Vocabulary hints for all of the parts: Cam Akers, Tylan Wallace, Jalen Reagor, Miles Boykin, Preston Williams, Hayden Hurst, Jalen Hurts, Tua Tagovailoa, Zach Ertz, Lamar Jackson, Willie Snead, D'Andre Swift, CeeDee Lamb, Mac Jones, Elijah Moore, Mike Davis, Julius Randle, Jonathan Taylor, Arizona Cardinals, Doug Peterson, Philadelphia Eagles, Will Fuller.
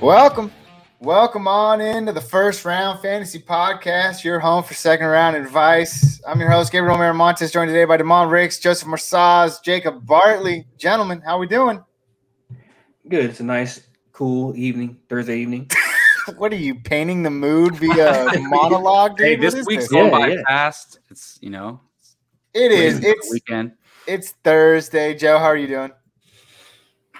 Welcome on into the First Round Fantasy Podcast, your home for second round advice. I'm your host, Gabriel Romero Montez, joined today by Damon Ricks, Joseph Marsaz, Jacob Bartley. Gentlemen, how we doing? Good. It's a nice, cool evening, Thursday evening. What are you, painting the mood via monologue, dude? Hey, this week's going by fast. It's, you know. It is. It's weekend. It's Thursday. Joe, how are you doing?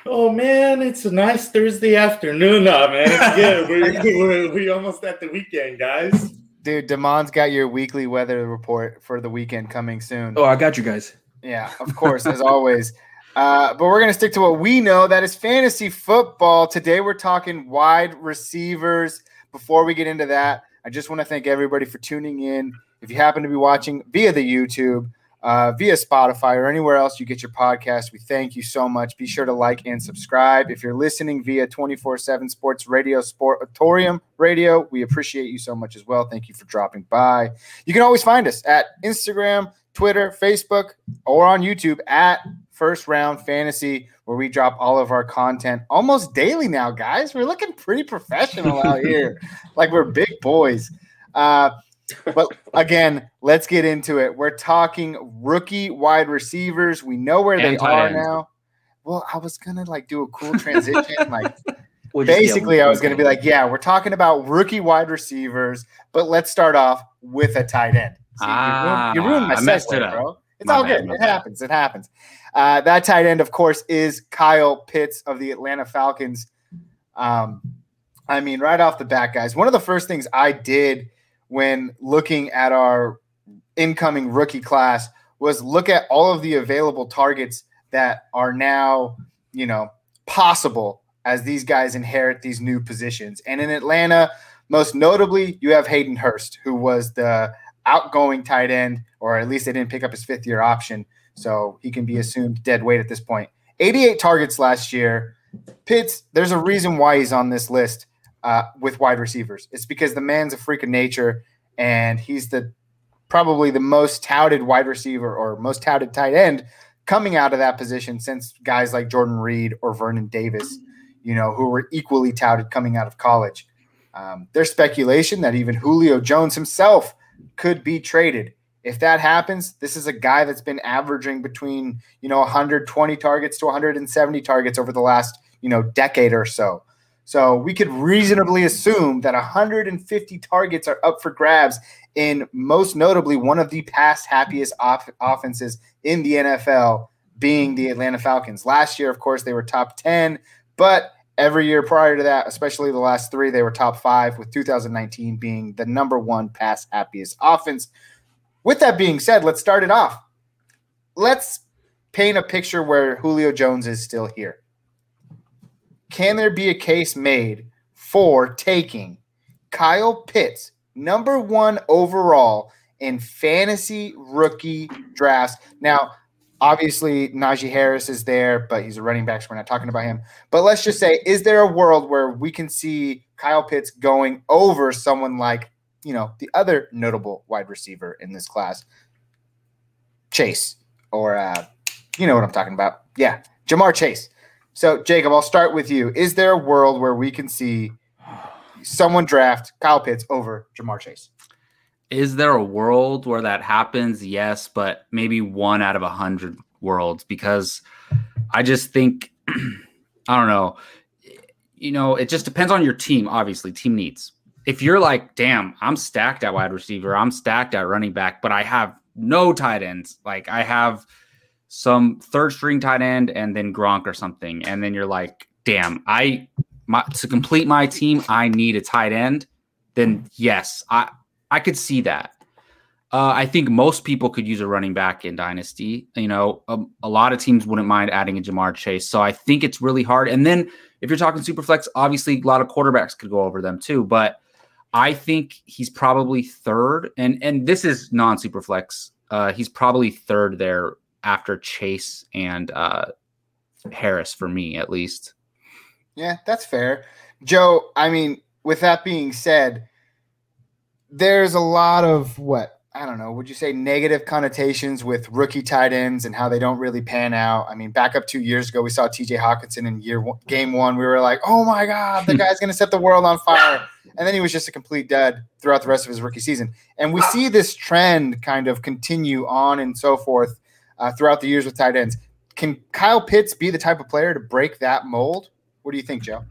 Oh, man, it's a nice Thursday afternoon. Man, it's good. We're almost at the weekend, guys. Dude, Damon's got your weekly weather report for the weekend coming soon. Oh, I got you guys. Yeah, of course, as always. But we're going to stick to what we know. That is fantasy football. Today we're talking wide receivers. Before we get into that, I just want to thank everybody for tuning in. If you happen to be watching via the YouTube, via Spotify or anywhere else you get your podcast, we thank you so much. Be sure to like and subscribe. If you're listening via 24/7 Sports Radio, Sportatorium Radio, we appreciate you so much as well. Thank you for dropping by. You can always find us at Instagram, Twitter, Facebook, or on YouTube at First Round Fantasy, where we drop all of our content almost daily now, guys. We're looking pretty professional out here, like we're big boys. But again, let's get into it. We're talking rookie wide receivers. We know where they are now. Well, I was going to like do a cool transition. Like, basically, I was going to be like, yeah, we're talking about rookie wide receivers, but let's start off with a tight end. See, you ruined my segue, bro. It's all good. It happens. That tight end, of course, is Kyle Pitts of the Atlanta Falcons. I mean, right off the bat, guys, one of the first things I did when looking at our incoming rookie class was look at all of the available targets that are now, you know, possible as these guys inherit these new positions. And in Atlanta, most notably, you have Hayden Hurst, who was the outgoing tight end, or at least they didn't pick up his fifth-year option, so he can be assumed dead weight at this point. 88 targets last year. Pitts, there's a reason why he's on this list. With wide receivers. It's because the man's a freak of nature, and he's probably the most touted wide receiver or most touted tight end coming out of that position since guys like Jordan Reed or Vernon Davis, you know, who were equally touted coming out of college. There's speculation that even Julio Jones himself could be traded. If that happens, this is a guy that's been averaging between, you know, 120 targets to 170 targets over the last, you know, decade or so. So we could reasonably assume that 150 targets are up for grabs in most notably one of the past happiest offenses in the NFL, being the Atlanta Falcons. Last year, of course, they were top 10, but every year prior to that, especially the last three, they were top 5, with 2019 being the number one pass happiest offense. With that being said, let's start it off. Let's paint a picture where Julio Jones is still here. Can there be a case made for taking Kyle Pitts, number one overall in fantasy rookie drafts? Now, obviously, Najee Harris is there, but he's a running back, so we're not talking about him. But let's just say, is there a world where we can see Kyle Pitts going over someone like, you know, the other notable wide receiver in this class, Chase, or you know what I'm talking about. Yeah, Ja'Marr Chase. So, Jacob, I'll start with you. Is there a world where we can see someone draft Kyle Pitts over Ja'Marr Chase? Is there a world where that happens? Yes, but maybe 1 out of 100 worlds, because I just think, I don't know, you know, it just depends on your team, obviously, team needs. If you're like, damn, I'm stacked at wide receiver, I'm stacked at running back, but I have no tight ends. Like, I have some third string tight end and then Gronk or something. And then you're like, damn, to complete my team, I need a tight end. Then yes, I could see that. I think most people could use a running back in Dynasty. You know, a lot of teams wouldn't mind adding a Ja'Marr Chase. So I think it's really hard. And then if you're talking Superflex, obviously a lot of quarterbacks could go over them too, but I think he's probably third. And this is non-Superflex. He's probably third there, after Chase and Harris, for me at least. Yeah, that's fair. Joe, I mean, with that being said, there's a lot of, what, I don't know, would you say negative connotations with rookie tight ends and how they don't really pan out? I mean, back up 2 years ago, we saw T.J. Hockenson in game one. We were like, oh, my God, the guy's going to set the world on fire. And then he was just a complete dud throughout the rest of his rookie season. And we see this trend kind of continue on and so forth throughout the years with tight ends. Can Kyle Pitts be the type of player to break that mold? What do you think, Joe?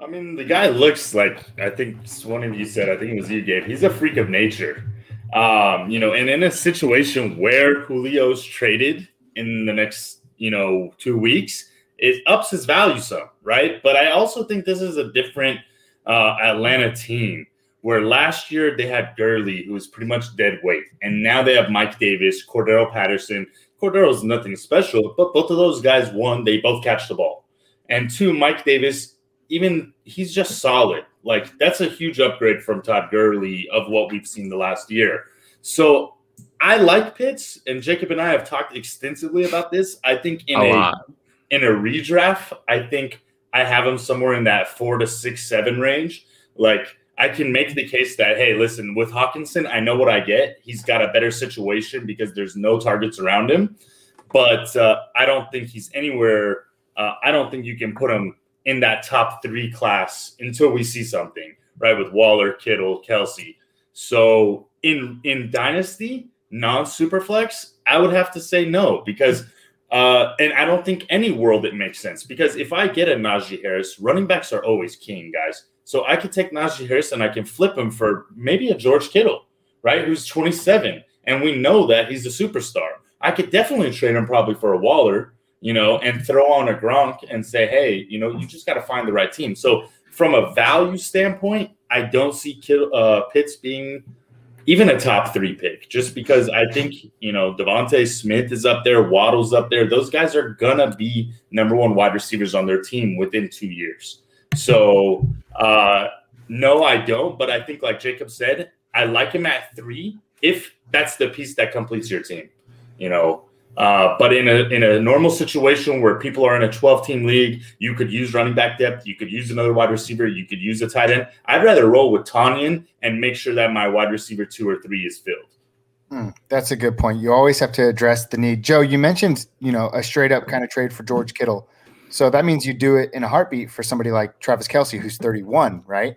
I mean, the guy looks like, I think one of you said, I think it was you, Gabe, he's a freak of nature. You know, and in a situation where Julio's traded in the next, 2 weeks, it ups his value some, right? But I also think this is a different Atlanta team where last year they had Gurley, who was pretty much dead weight. And now they have Mike Davis, Cordero Patterson. Cordero's nothing special, but both of those guys, one, they both catch the ball. And two, Mike Davis, even he's just solid. Like, that's a huge upgrade from Todd Gurley of what we've seen the last year. So I like Pitts, and Jacob and I have talked extensively about this. I think in a redraft, I think I have him somewhere in that 4 to 6, 7 range. Like, I can make the case that, hey, listen, with Hockenson, I know what I get. He's got a better situation because there's no targets around him. But I don't think he's anywhere. I don't think you can put him in that top 3 class until we see something, right, with Waller, Kittle, Kelce. So in Dynasty, non-Superflex, I would have to say no because and I don't think any world it makes sense because if I get a Najee Harris, running backs are always king, guys. So I could take Najee Harris and I can flip him for maybe a George Kittle, right, who's 27, and we know that he's a superstar. I could definitely trade him probably for a Waller, and throw on a Gronk and say, hey, you just got to find the right team. So from a value standpoint, I don't see Pitts being even a top 3 pick just because I think, DeVonta Smith is up there, Waddle's up there. Those guys are going to be #1 wide receivers on their team within 2 years. So, no, I don't. But I think, like Jacob said, I like him at 3 if that's the piece that completes your team, But in a normal situation where people are in a 12-team league, you could use running back depth. You could use another wide receiver. You could use a tight end. I'd rather roll with Tanyan and make sure that my wide receiver 2 or 3 is filled. That's a good point. You always have to address the need. Joe, you mentioned, a straight-up kind of trade for George Kittle. So that means you do it in a heartbeat for somebody like Travis Kelce, who's 31, right?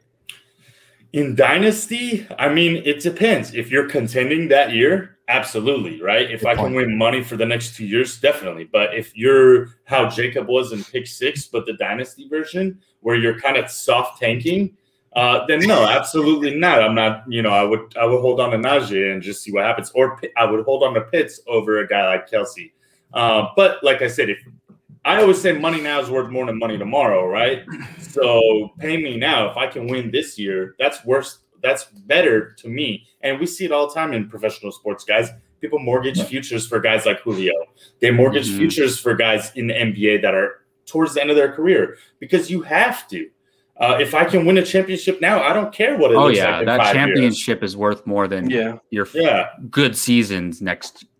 In Dynasty, I mean, it depends. If you're contending that year, absolutely, right? If I can win money for the next 2 years, definitely. But if you're how Jacob was in pick 6, but the Dynasty version where you're kind of soft tanking, then no, absolutely not. I'm not, I would hold on to Najee and just see what happens. Or I would hold on to Pitts over a guy like Kelce. But like I said, I always say money now is worth more than money tomorrow, right? So pay me now. If I can win this year, that's worse. That's better to me. And we see it all the time in professional sports, guys. People mortgage futures for guys like Julio. They mortgage futures for guys in the NBA that are towards the end of their career because you have to. If I can win a championship now, I don't care what it looks like in 5 years. Oh, yeah, that championship is worth more than your good seasons the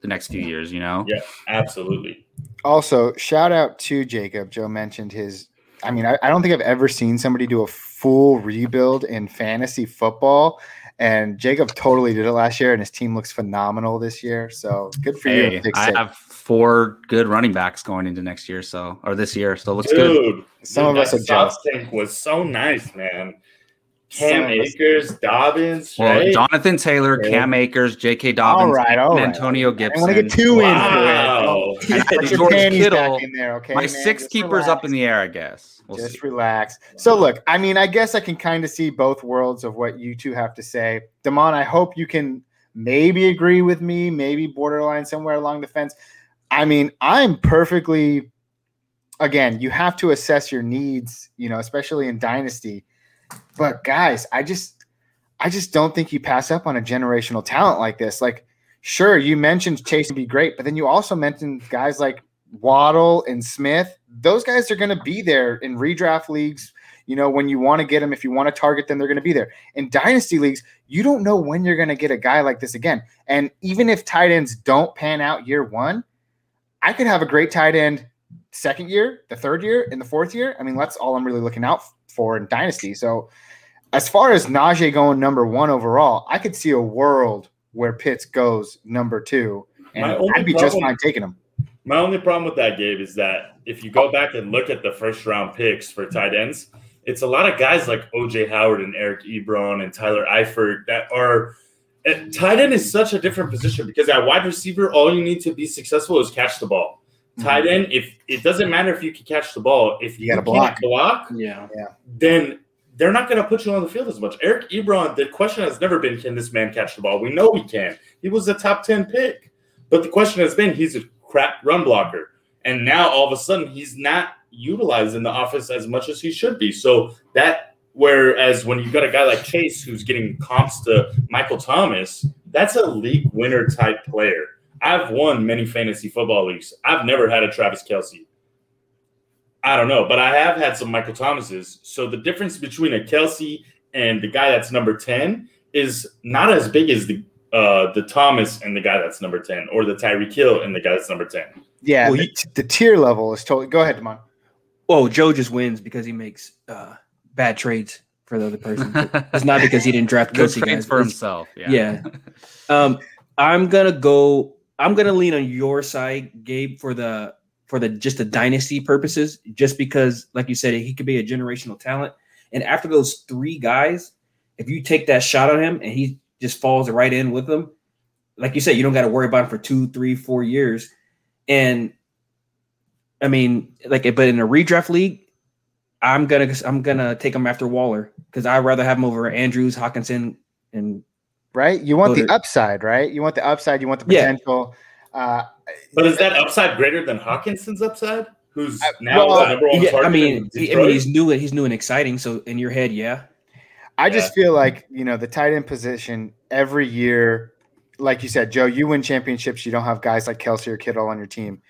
next few years, Yeah, absolutely. Also, shout out to Jacob. Joe mentioned his – I mean, I don't think I've ever seen somebody do a full rebuild in fantasy football, and Jacob totally did it last year, and his team looks phenomenal this year. So good for you. I have 4 good running backs going into next year, so it looks good. Some of us are jealous. That tank was so nice, man. Cam Akers, Dobbins, right? Jonathan Taylor, Cam Akers, J.K. Dobbins, all right. Antonio Gibson. I want to get 2 wins. George Kittle. In there, okay, my 6 keepers relax. Up in the air, I guess. We'll just see. Relax. So, look, I mean, I guess I can kind of see both worlds of what you two have to say. Damon, I hope you can maybe agree with me, maybe borderline somewhere along the fence. I mean, I'm perfectly – again, you have to assess your needs, especially in Dynasty. But guys, I just don't think you pass up on a generational talent like this. Like, sure, you mentioned Chase would be great, but then you also mentioned guys like Waddle and Smith. Those guys are going to be there in redraft leagues. When you want to get them, if you want to target them, they're going to be there. In dynasty leagues, you don't know when you're going to get a guy like this again. And even if tight ends don't pan out year one, I could have a great tight end second year, the third year, and the fourth year. I mean, that's all I'm really looking out for in Dynasty. So as far as Najee going #1 overall, I could see a world where Pitts goes number two, and I'd be just fine taking him. My only problem with that, Gabe, is that if you go back and look at the first-round picks for tight ends, it's a lot of guys like O.J. Howard and Eric Ebron and Tyler Eifert that are – tight end is such a different position because at wide receiver, all you need to be successful is catch the ball. Tight end, if it doesn't matter if you can catch the ball. If you can't block, then they're not going to put you on the field as much. Eric Ebron, the question has never been, can this man catch the ball? We know he can. He was a top 10 pick. But the question has been, he's a crap run blocker. And now all of a sudden he's not utilized in the offense as much as he should be. So that whereas when you've got a guy like Chase who's getting comps to Michael Thomas, that's a league winner type player. I've won many fantasy football leagues. I've never had a Travis Kelce. I don't know, but I have had some Michael Thomases. So the difference between a Kelce and the guy that's number 10 is not as big as the Thomas and the guy that's number 10 or the Tyreek Hill and the guy that's number 10. Yeah, well, the tier level is totally – go ahead, Damon. Oh, Joe just wins because he makes bad trades for the other person. It's not because he didn't draft Kelce. Trades for himself. Yeah. I'm gonna lean on your side, Gabe, for the just the dynasty purposes, just because, like you said, he could be a generational talent. And after those three guys, if you take that shot on him and he just falls right in with them, like you said, you don't got to worry about him for 2, 3, 4 years. And I mean, but in a redraft league, I'm gonna take him after Waller because I'd rather have him over Andrews, Hockenson, and. Right? You want the upside, right? You want the upside. You want the potential. Yeah. But is that upside greater than Hawkinson's upside? Who's now the number one target? I mean, he's new and exciting. So in your head, yeah. I just feel like, the tight end position every year, like you said, Joe, you win championships. You don't have guys like Kelce or Kittle on your team.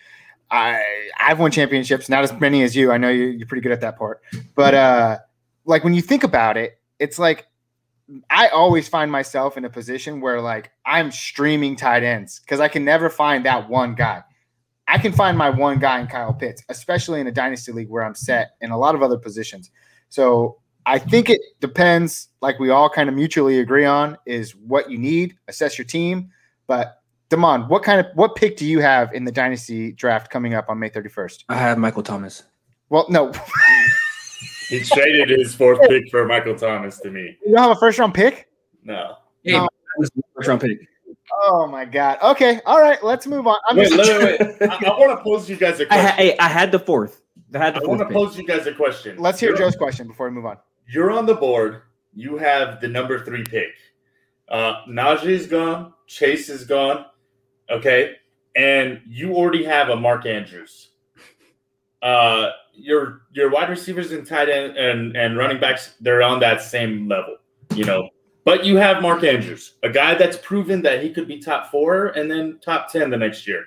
I've won championships, not as many as you. I know you're pretty good at that part. But like when you think about it, it's like, I always find myself in a position where like I'm streaming tight ends because I can never find that one guy. I can find my one guy in Kyle Pitts, especially in a dynasty league where I'm set in a lot of other positions. So I think it depends, like we all kind of mutually agree on, is what you need, assess your team. But Damon, what pick do you have in the dynasty draft coming up on May 31st? I have Michael Thomas. Well, no. He traded his fourth pick for Michael Thomas to me. You don't have a first-round pick? No. Hey, no. First-round pick. Oh, my God. Okay. All right. Let's move on. Wait. I want to pose you guys a question. I had the fourth. I want to pose you guys a question. Let's hear Joe's question before we move on. You're on the board. You have the number 3 pick. Najee is gone. Chase is gone. Okay. And you already have a Mark Andrews. Your wide receivers and tight end and running backs, they're on that same level, But you have Mark Andrews, a guy that's proven that he could be top 4 and then top 10 the next year.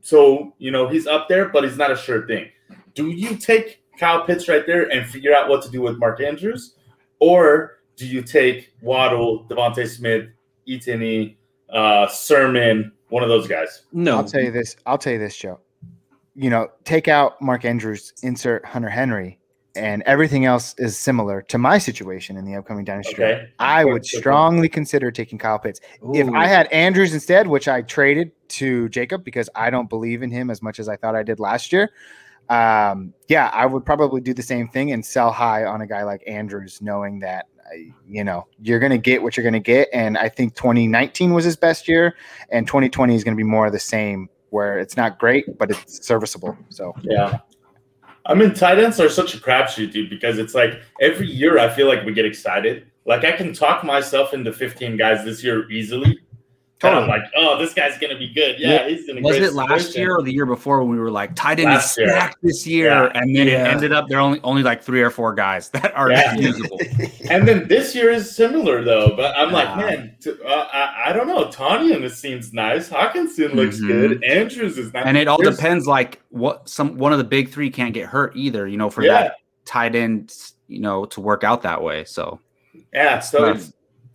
So, he's up there, but he's not a sure thing. Do you take Kyle Pitts right there and figure out what to do with Mark Andrews? Or do you take Waddle, DeVonta Smith, Etienne, Sermon, one of those guys? No. I'll tell you this, Joe. Take out Mark Andrews, insert Hunter Henry, and everything else is similar to my situation in the upcoming dynasty draft. I would strongly consider taking Kyle Pitts. Ooh. If I had Andrews instead, which I traded to Jacob because I don't believe in him as much as I thought I did last year. I would probably do the same thing and sell high on a guy like Andrews, knowing that, you're going to get what you're going to get. And I think 2019 was his best year and 2020 is going to be more of the same, where it's not great, but it's serviceable. So, yeah. I mean, tight ends are such a crapshoot, dude, because it's like every year I feel like we get excited. Like I can talk myself into 15 guys this year easily. Totally. I'm like, oh, this guy's going to be good. Yeah, he's going to be good. Wasn't it last year or the year before when we were like, tight end is stacked this year? Yeah. And then it ended up there are only like 3 or 4 guys that are usable. And then this year is similar, though. But I'm like, man, I don't know. Tanyan seems nice. Hockenson looks good. Andrews is nice. And it all depends, like, what one of the big 3 can't get hurt either, for that tight end, to work out that way. So, yeah, so it's.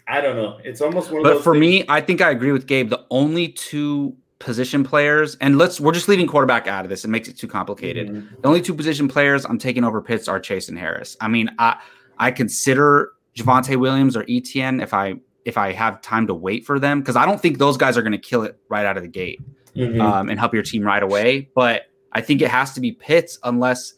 I don't know. It's almost one of those. But for me, I think I agree with Gabe. The only 2 position players, and we're just leaving quarterback out of this. It makes it too complicated. Mm-hmm. The only 2 position players I'm taking over Pitts are Chase and Harris. I mean, I consider Javonte Williams or Etienne if I if I have time to wait for them, because I don't think those guys are going to kill it right out of the gate and help your team right away. But I think it has to be Pitts unless,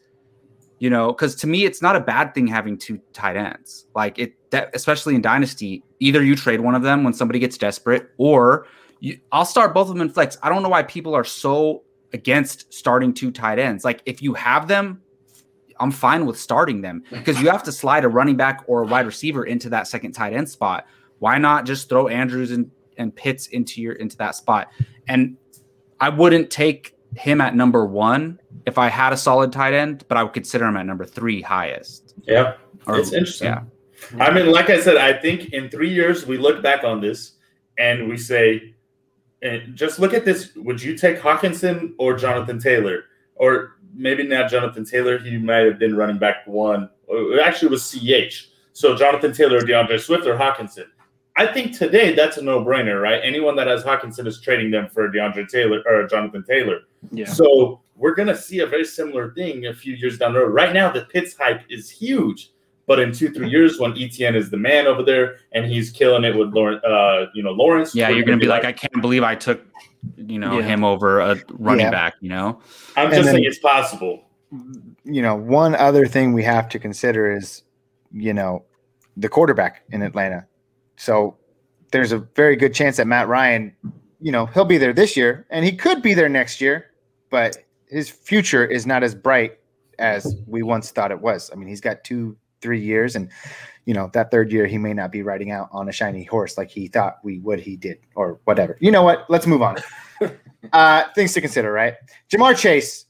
you know, because to me, it's not a bad thing having two tight ends. Like it, that, especially in Dynasty, either you trade one of them when somebody gets desperate or I'll start both of them in flex. I don't know why people are so against starting two tight ends. Like if you have them, I'm fine with starting them because you have to slide a running back or a wide receiver into that second tight end spot. Why not just throw Andrews and Pitts into that spot? And I wouldn't take him at number one if I had a solid tight end, but I would consider him at number three highest. Yeah, it's interesting. Yeah. I mean, like I said, I think in 3 years we look back on this and we say, and just look at this. Would you take Hockenson or Jonathan Taylor? Or maybe not Jonathan Taylor. He might have been running back one. It actually was CH. So Jonathan Taylor, DeAndre Swift, or Hockenson. I think today that's a no-brainer, right? Anyone that has Hockenson is trading them for DeAndre Taylor or Jonathan Taylor. Yeah. So we're going to see a very similar thing a few years down the road. Right now, the Pitts hype is huge. But in 2-3 years, when ETN is the man over there and he's killing it with Lawrence. Yeah, you're going to be like, I can't believe I took him over a running back, you know? I'm just saying it's possible. You know, one other thing we have to consider is, you know, the quarterback in Atlanta. So there's a very good chance that Matt Ryan, you know, he'll be there this year and he could be there next year, but his future is not as bright as we once thought it was. I mean, he's got 2-3 years and, you know, that third year he may not be riding out on a shiny horse like he thought he did or whatever. You know what? Let's move on. Things to consider, right? Ja'Marr Chase,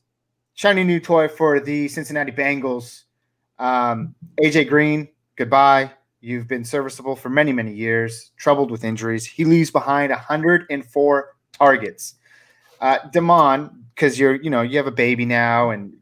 shiny new toy for the Cincinnati Bengals. AJ Green, goodbye. You've been serviceable for many, many years, troubled with injuries. He leaves behind 104 targets. Damon, because you have a baby now and,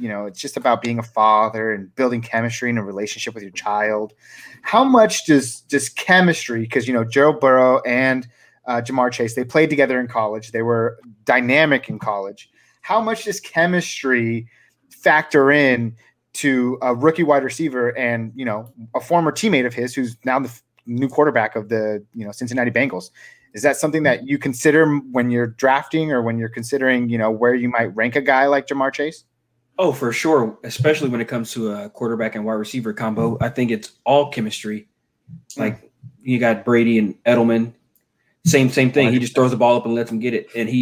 you know, it's just about being a father and building chemistry and a relationship with your child. How much does chemistry, because, you know, Joe Burrow and Ja'Marr Chase, they played together in college. They were dynamic in college. How much does chemistry factor in to a rookie wide receiver and, you know, a former teammate of his who's now the new quarterback of the, you know, Cincinnati Bengals? Is that something that you consider when you're drafting or when you're considering, you know, where you might rank a guy like Ja'Marr Chase? Oh, for sure, especially when it comes to a quarterback and wide receiver combo. I think it's all chemistry. Like you got Brady and Edelman, same thing. He just throws the ball up and lets them get it, and they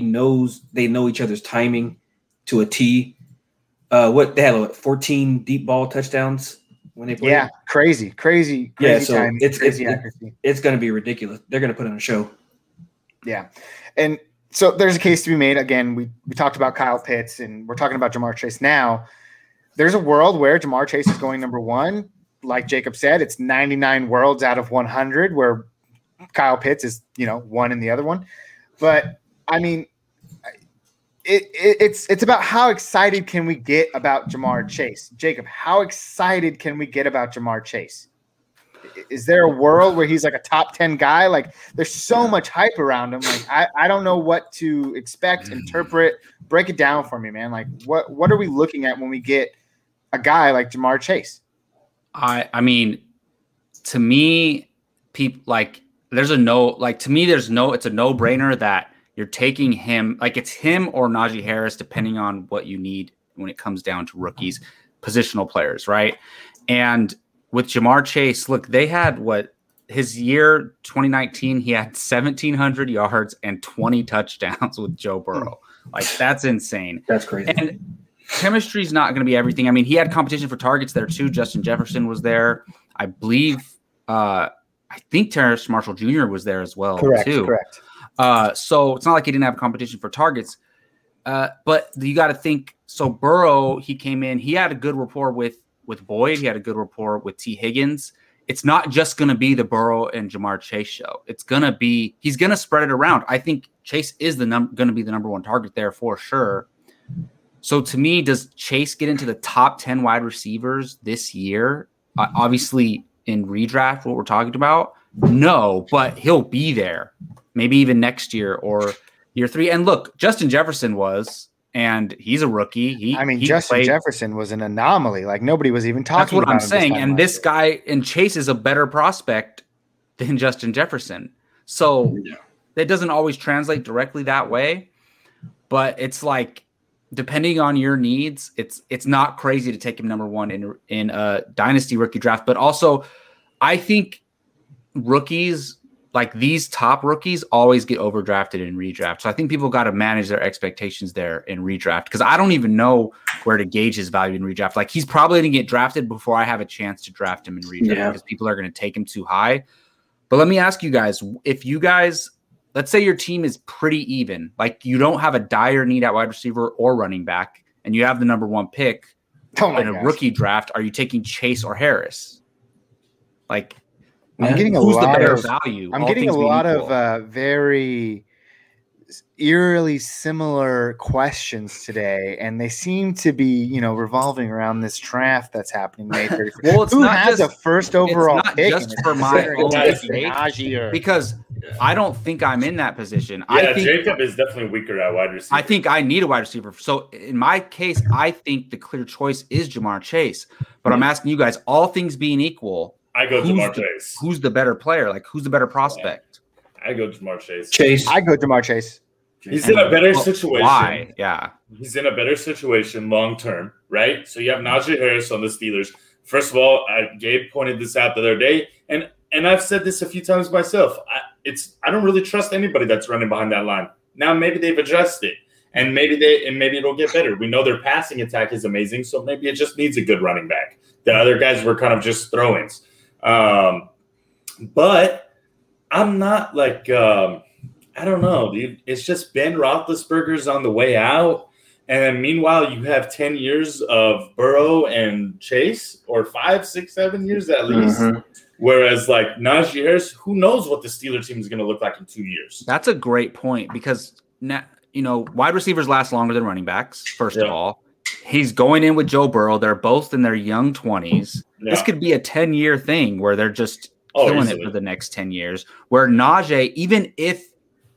know each other's timing to a T. They had 14 deep ball touchdowns when they played. Yeah, crazy. Yeah, so timing, it's going to be ridiculous. They're going to put on a show. Yeah, and so there's a case to be made. Again, we talked about Kyle Pitts, and we're talking about Ja'Marr Chase now. There's a world where Ja'Marr Chase is going number one. Like Jacob said, it's 99 worlds out of 100 where Kyle Pitts is, you know, one in the other one. But, I mean, it's about how excited can we get about Ja'Marr Chase. Jacob, how excited can we get about Ja'Marr Chase? Is there a world where he's like a top 10 guy? Like there's so much hype around him. Like I don't know what to expect, interpret, break it down for me, man. Like what are we looking at when we get a guy like Ja'Marr Chase? I mean, to me, people like it's a no brainer that you're taking him. Like it's him or Najee Harris, depending on what you need when it comes down to rookies, positional players. Right. And with Ja'Marr Chase, look, they had his year 2019, he had 1,700 yards and 20 touchdowns with Joe Burrow. Like, that's insane. That's crazy. And chemistry's not going to be everything. I mean, he had competition for targets there, too. Justin Jefferson was there. I believe, I think Terrace Marshall Jr. was there as well, too. Correct. So it's not like he didn't have competition for targets. But you got to think, so Burrow, he came in, he had a good rapport with Boyd, he had a good rapport with T. Higgins. It's not just going to be the Burrow and Ja'Marr Chase show. It's going to be – he's going to spread it around. I think Chase is going to be the number one target there for sure. So, to me, does Chase get into the top 10 wide receivers this year? Obviously, in redraft, what we're talking about, no, but he'll be there. Maybe even next year or year three. And look, Justin Jefferson was – and he's a rookie. He Justin Jefferson was an anomaly. Like nobody was even talking about him. That's what I'm saying. And this guy, and Chase is a better prospect than Justin Jefferson. So that doesn't always translate directly that way, but it's like, depending on your needs, it's not crazy to take him number one in a dynasty rookie draft. But also, I think rookies, like these top rookies, always get overdrafted in redraft. So I think people got to manage their expectations there in redraft, because I don't even know where to gauge his value in redraft. Like, he's probably going to get drafted before I have a chance to draft him in redraft because people are going to take him too high. But let me ask you guys, if you guys – let's say your team is pretty even, like you don't have a dire need at wide receiver or running back, and you have the number one pick in a rookie draft. Are you taking Chase or Harris? Like, I'm getting a lot of value. I'm getting a lot of very eerily similar questions today, and they seem to be, you know, revolving around this draft that's happening May 31st. Well, it's who has the first overall pick? Just for my own sake, because I don't think I'm in that position. Yeah, I think Jacob is definitely weaker at wide receiver. I think I need a wide receiver. So in my case, I think the clear choice is Ja'Marr Chase. But I'm asking you guys, all things being equal, I go Ja'Marr Chase. Who's the better player? Like, who's the better prospect? I go Ja'Marr Chase. I go Ja'Marr Chase. He's in a better situation. Why? Yeah. He's in a better situation long term, right? So you have Najee Harris on the Steelers. First of all, Gabe pointed this out the other day, and I've said this a few times myself. I don't really trust anybody that's running behind that line. Now maybe they've addressed it, and maybe it'll get better. We know their passing attack is amazing, so maybe it just needs a good running back. The other guys were kind of just throw-ins. But I'm not like I don't know, dude. It's just Ben Roethlisberger's on the way out. And meanwhile, you have 10 years of Burrow and Chase, or 5, 6, 7 years at least. Mm-hmm. Whereas, like, Najee Harris, who knows what the Steelers team is going to look like in 2 years? That's a great point, because, you know, wide receivers last longer than running backs, first of all. He's going in with Joe Burrow. They're both in their young 20s. Yeah. This could be a 10-year thing where they're just killing it for the next 10 years, where Najee, even if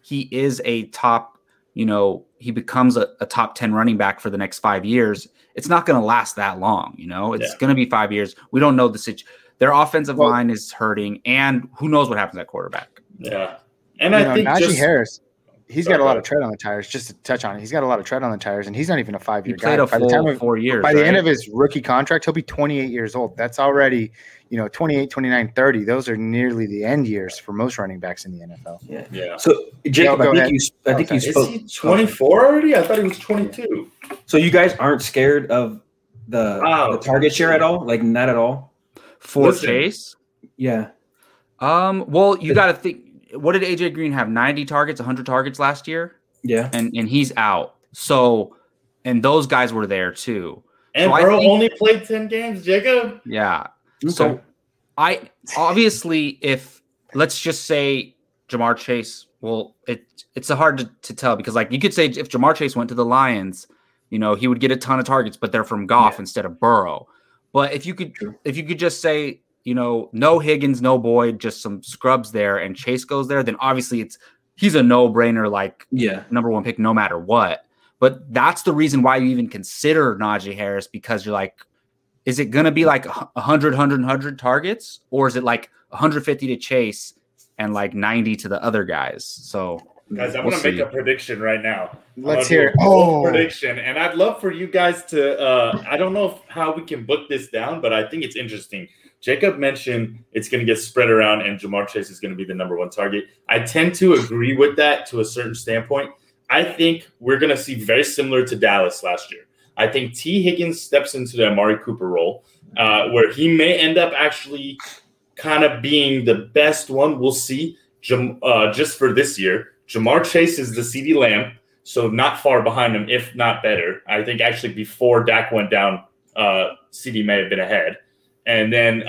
he is a top, you know, he becomes a top 10 running back for the next 5 years. It's not going to last that long, you know. It's going to be 5 years. We don't know the situation. Their offensive line is hurting, and who knows what happens at quarterback. Yeah. And I think Najee Harris, he's got a lot of tread on the tires, just to touch on it. He's got a lot of tread on the tires, and he's not even a 5-year guy. He played a full 4 years. By the end of his rookie contract, he'll be 28 years old. That's already, you know, 28, 29, 30. Those are nearly the end years for most running backs in the NFL. Yeah. So, Jacob, I think you spoke. Is he 24 already? I thought he was 22. So you guys aren't scared of the target share at all? Like, not at all? For Chase? Yeah. Well, you got to think. What did AJ Green have? 90 targets, 100 targets last year? Yeah. And he's out. So, and those guys were there too. And so Burrow only played 10 games, Jacob? Yeah. Okay. So, I obviously, if let's just say Ja'Marr Chase, well, it's hard to tell, because, like, you could say if Ja'Marr Chase went to the Lions, you know, he would get a ton of targets, but they're from Goff instead of Burrow. But if you could just say, you know, no Higgins, no Boyd, just some scrubs there, and Chase goes there, then obviously he's a no-brainer, like number one pick no matter what. But that's the reason why you even consider Najee Harris, because you're like, is it going to be like 100 targets, or is it like 150 to Chase and like 90 to the other guys? So, guys, I'm going to make a prediction right now. Let's hear it. Prediction, and I'd love for you guys to I don't know how we can book this down, but I think it's interesting. Jacob mentioned it's going to get spread around, and Ja'Marr Chase is going to be the number one target. I tend to agree with that to a certain standpoint. I think we're going to see very similar to Dallas last year. I think T. Higgins steps into the Amari Cooper role, where he may end up actually kind of being the best one. We'll see. Just for this year, Ja'Marr Chase is the CeeDee Lamb, so not far behind him, if not better. I think actually before Dak went down, CeeDee may have been ahead. And then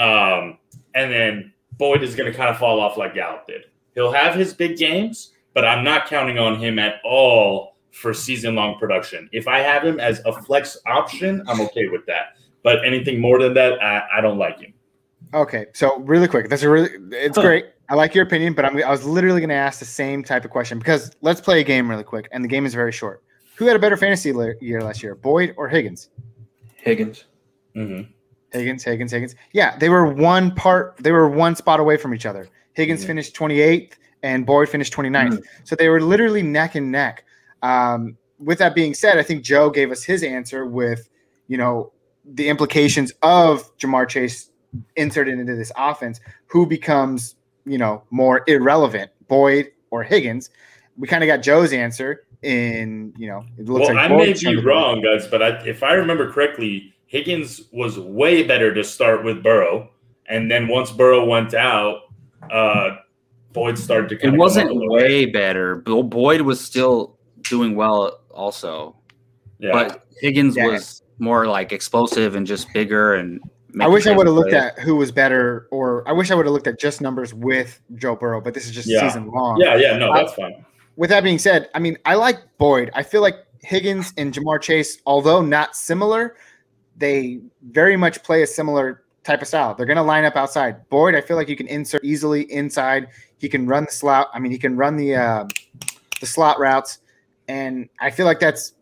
Boyd is going to kind of fall off like Gallup did. He'll have his big games, but I'm not counting on him at all for season-long production. If I have him as a flex option, I'm okay with that. But anything more than that, I don't like him. Okay, so really quick, it's great. I like your opinion, but I was literally going to ask the same type of question, because let's play a game really quick, and the game is very short. Who had a better fantasy year last year, Boyd or Higgins? Higgins. Mm-hmm. Higgins. Yeah, they were one spot away from each other. Higgins finished 28th and Boyd finished 29th. So they were literally neck and neck. With that being said, I think Joe gave us his answer with, you know, the implications of Ja'Marr Chase inserted into this offense, who becomes, you know, more irrelevant, Boyd or Higgins. We kind of got Joe's answer in, you know, it looks like I may be wrong, guys, but if I remember correctly, Higgins was way better to start with Burrow. And then once Burrow went out, Boyd started to kind of. It wasn't way better. Boyd was still doing well also. Yeah. But Higgins was more like explosive and just bigger. And I wish I would have looked at who was better, or I wish I would have looked at just numbers with Joe Burrow, but this is just season long. No, that's fine. With that being said, I mean, I like Boyd. I feel like Higgins and Ja'Marr Chase, although not similar, they very much play a similar type of style. They're going to line up outside. Boyd, I feel like you can insert easily inside. He can run the slot. I mean, he can run the slot routes, and I feel like that's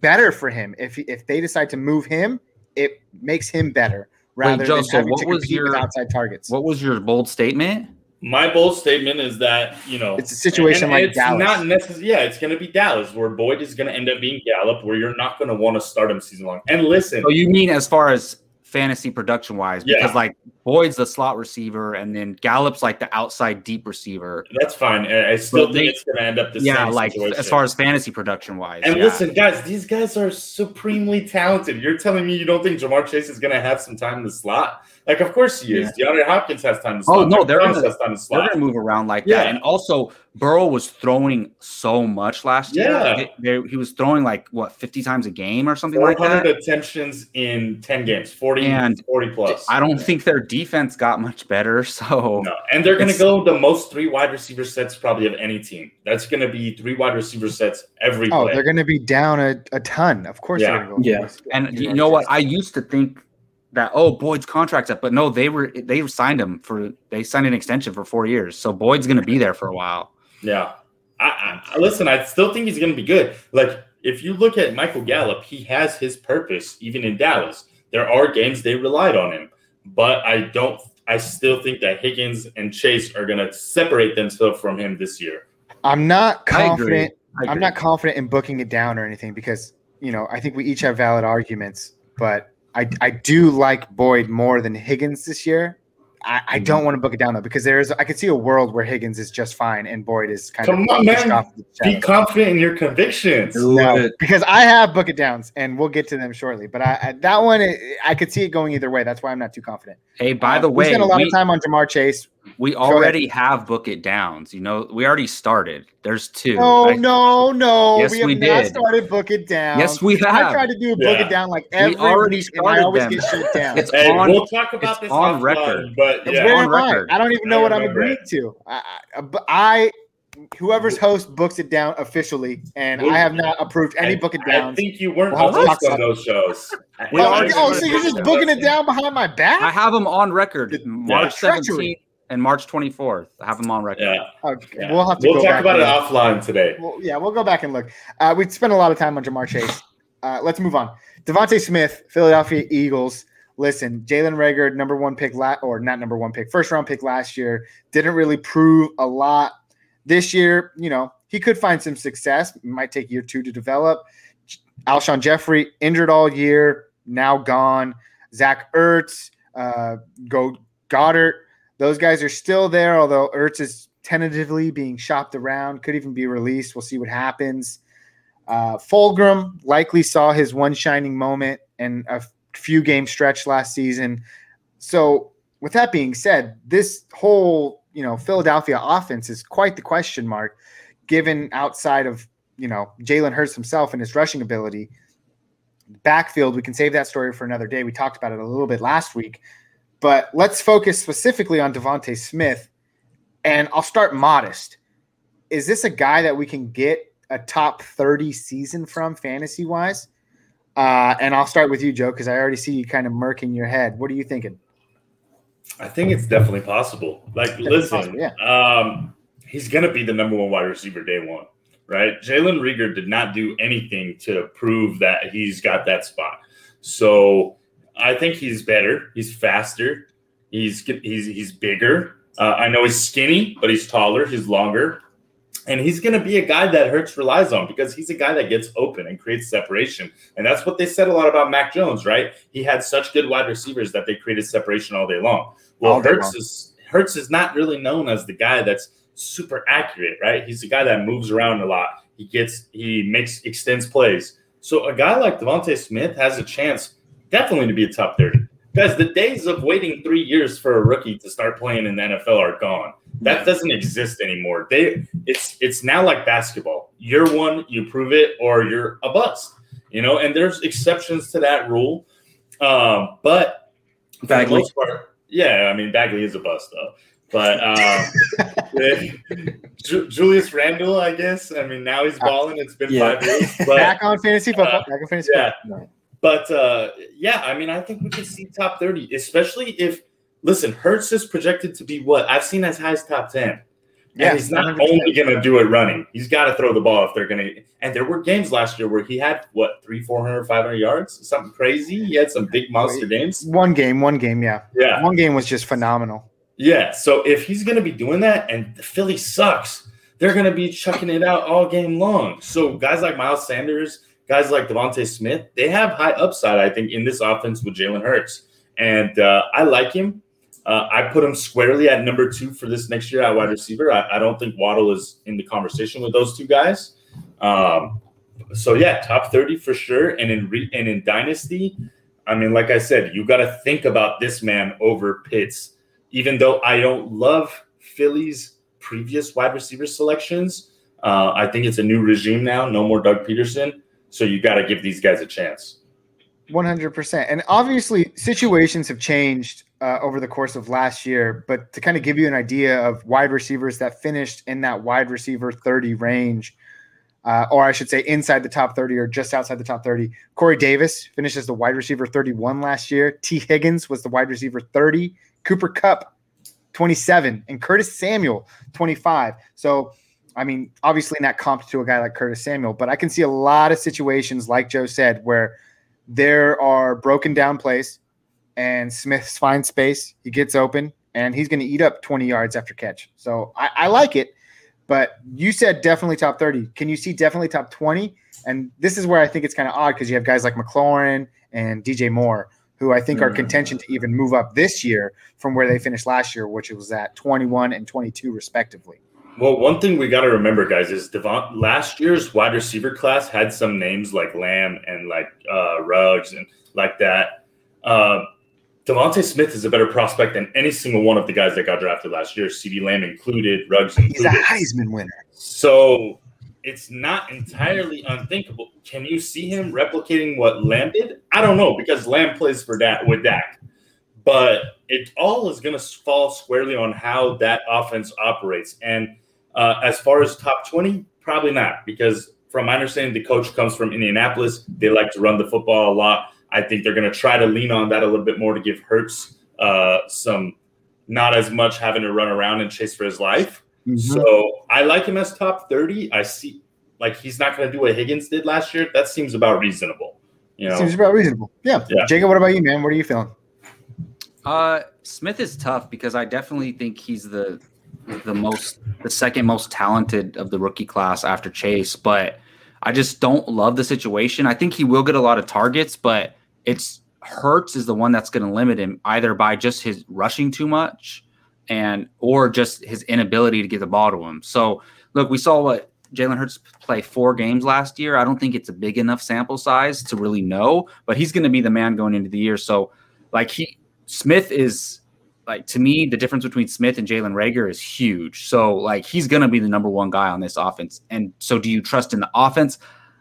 better for him. If they decide to move him, it makes him better rather than having to compete with outside targets. What was your bold statement? My bold statement is that, you know, it's a situation and like it's Dallas. Not necessarily, it's going to be Dallas, where Boyd is going to end up being Gallup, where you're not going to want to start him season long. And listen, so you mean as far as fantasy production wise, because like Boyd's the slot receiver, and then Gallup's like the outside deep receiver. That's fine. I still think it's going to end up the same like situation. As far as fantasy production wise. And listen, guys, these guys are supremely talented. You're telling me you don't think Ja'Marr Chase is going to have some time in the slot? Like, of course he is. DeAndre Hopkins has time to slot. Oh, no, they're going to move around like that. And also, Burrow was throwing so much last year. He was throwing, like, what, 50 times a game or something like that? 400 attemptions in 10 games, 40-plus. I don't think their defense got much better, so. No, and they're going to go the most three wide receiver sets probably of any team. That's going to be three wide receiver sets every play. They're going to be down a ton. Of course they're going to go. And you know what? I used to think that Boyd's contract's up, but no, they signed him they signed an extension for 4 years, so Boyd's going to be there for a while. Yeah, listen, I still think he's going to be good. Like if you look at Michael Gallup, he has his purpose even in Dallas. There are games they relied on him, but I still think that Higgins and Chase are going to separate themselves from him this year. I'm not confident. I'm not confident in booking it down or anything because you know I think we each have valid arguments, but. I do like Boyd more than Higgins this year. I don't want to book it down, though, because I could see a world where Higgins is just fine and Boyd is kind of – Come on, man. Be confident in your convictions. No, because I have book it downs, and we'll get to them shortly. But that one, I could see it going either way. That's why I'm not too confident. Hey, by the way – we spent a lot of time on Ja'Marr Chase. We already have book it downs. You know, we already started. There's two. No. Yes, we have not started book it down. Yes, we have. I tried to do a book it down like every week, and I always get shut down. We'll talk about this on record. I don't even know what I'm agreeing to. Whoever's host books it down officially, and I have not approved any book it down. I think you weren't on those shows. So you're just booking it down behind my back? I have them on record. March 17th. And March 24th, I have them on record. Yeah. Okay. Yeah. We'll have to go talk back about it offline today. We'll go back and look. We spent a lot of time on Ja'Marr Chase. Let's move on. DeVonta Smith, Philadelphia Eagles. Listen, Jalen Reagor, first-round pick last year, didn't really prove a lot. This year, you know, he could find some success. It might take year two to develop. Alshon Jeffrey, injured all year, now gone. Zach Ertz, Goddard. Those guys are still there, although Ertz is tentatively being shopped around, could even be released. We'll see what happens. Fulgham likely saw his one shining moment in a few game stretch last season. So with that being said, this whole, you know, Philadelphia offense is quite the question mark, given outside of, you know, Jalen Hurts himself and his rushing ability. Backfield, we can save that story for another day. We talked about it a little bit last week. But let's focus specifically on DeVonta Smith, and I'll start modest. Is this a guy that we can get a top 30 season from fantasy-wise? And I'll start with you, Joe, because I already see you kind of murking your head. What are you thinking? I think it's definitely possible. Like, listen, he's going to be the number one wide receiver day one, right? Jalen Reagor did not do anything to prove that he's got that spot. So – I think he's better. He's faster. He's bigger. I know he's skinny, but he's taller, he's longer, and he's going to be a guy that Hurts relies on because he's a guy that gets open and creates separation. And that's what they said a lot about Mac Jones, right? He had such good wide receivers that they created separation all day long. Well, Hurts is not really known as the guy that's super accurate, right? He's a guy that moves around a lot. He extends plays. So a guy like DeVonta Smith has a chance definitely to be a top 30. Guys, the days of waiting 3 years for a rookie to start playing in the NFL are gone. That doesn't exist anymore. It's now like basketball. Year one, you prove it, or you're a bust. You know, and there's exceptions to that rule. But Bagley. For the most part, yeah, I mean, Bagley is a bust, though. But Julius Randle, I guess. I mean, now he's balling. It's been 5 years. But, back on fantasy football. Yeah. But, I mean, I think we could see top 30, especially if – listen, Hurts is projected to be what? I've seen as high as top 10. Yeah, and he's not 100%. Only going to do it running. He's got to throw the ball if they're going to – and there were games last year where he had, 300, 400, 500 yards? Something crazy? He had some big monster games? One game, yeah. Yeah. One game was just phenomenal. Yeah, so if he's going to be doing that and the Philly sucks, they're going to be chucking it out all game long. So guys like Miles Sanders – guys like DeVonta Smith, they have high upside, I think, in this offense with Jalen Hurts. And I like him. I put him squarely at number 2 for this next year at wide receiver. I don't think Waddle is in the conversation with those two guys. Top 30 for sure. And in Dynasty, I mean, like I said, you got to think about this man over Pitts. Even though I don't love Philly's previous wide receiver selections, I think it's a new regime now. No more Doug Peterson. So you got to give these guys a chance. 100%. And obviously situations have changed over the course of last year, but to kind of give you an idea of wide receivers that finished in that wide receiver 30 range, or I should say inside the top 30 or just outside the top 30, Corey Davis finished as the wide receiver 31 last year. T. Higgins was the wide receiver 30. Cooper Kupp, 27. And Curtis Samuel, 25. So I mean, obviously not comped to a guy like Curtis Samuel, but I can see a lot of situations, like Joe said, where there are broken down plays and Smith finds space, he gets open, and he's going to eat up 20 yards after catch. So I like it, but you said definitely top 30. Can you see definitely top 20? And this is where I think it's kind of odd because you have guys like McLaurin and DJ Moore, who I think are contention to even move up this year from where they finished last year, which was at 21 and 22 respectively. Well, one thing we got to remember, guys, is last year's wide receiver class had some names like Lamb and like Ruggs and like that. DeVonta Smith is a better prospect than any single one of the guys that got drafted last year, CeeDee Lamb included, Ruggs included. He's a Heisman winner. So it's not entirely unthinkable. Can you see him replicating what Lamb did? I don't know because Lamb plays for Dak with Dak. But it all is going to fall squarely on how that offense operates. And as far as top 20, probably not, because from my understanding, the coach comes from Indianapolis. They like to run the football a lot. I think they're going to try to lean on that a little bit more to give Hurts some not as much having to run around and chase for his life. Mm-hmm. So I like him as top 30. I see he's not going to do what Higgins did last year. That seems about reasonable. You know? Seems about reasonable. Yeah. Jacob, what about you, man? What are you feeling? Smith is tough because I definitely think he's the second most talented of the rookie class after Chase, but I just don't love the situation. I think he will get a lot of targets, but Hurts is the one that's going to limit him either by just his rushing too much or just his inability to get the ball to him. So look, we saw what Jalen Hurts play 4 games last year. I don't think it's a big enough sample size to really know, but he's going to be the man going into the year. So Smith is to me, the difference between Smith and Jalen Reagor is huge. So he's going to be the number one guy on this offense. And so do you trust in the offense?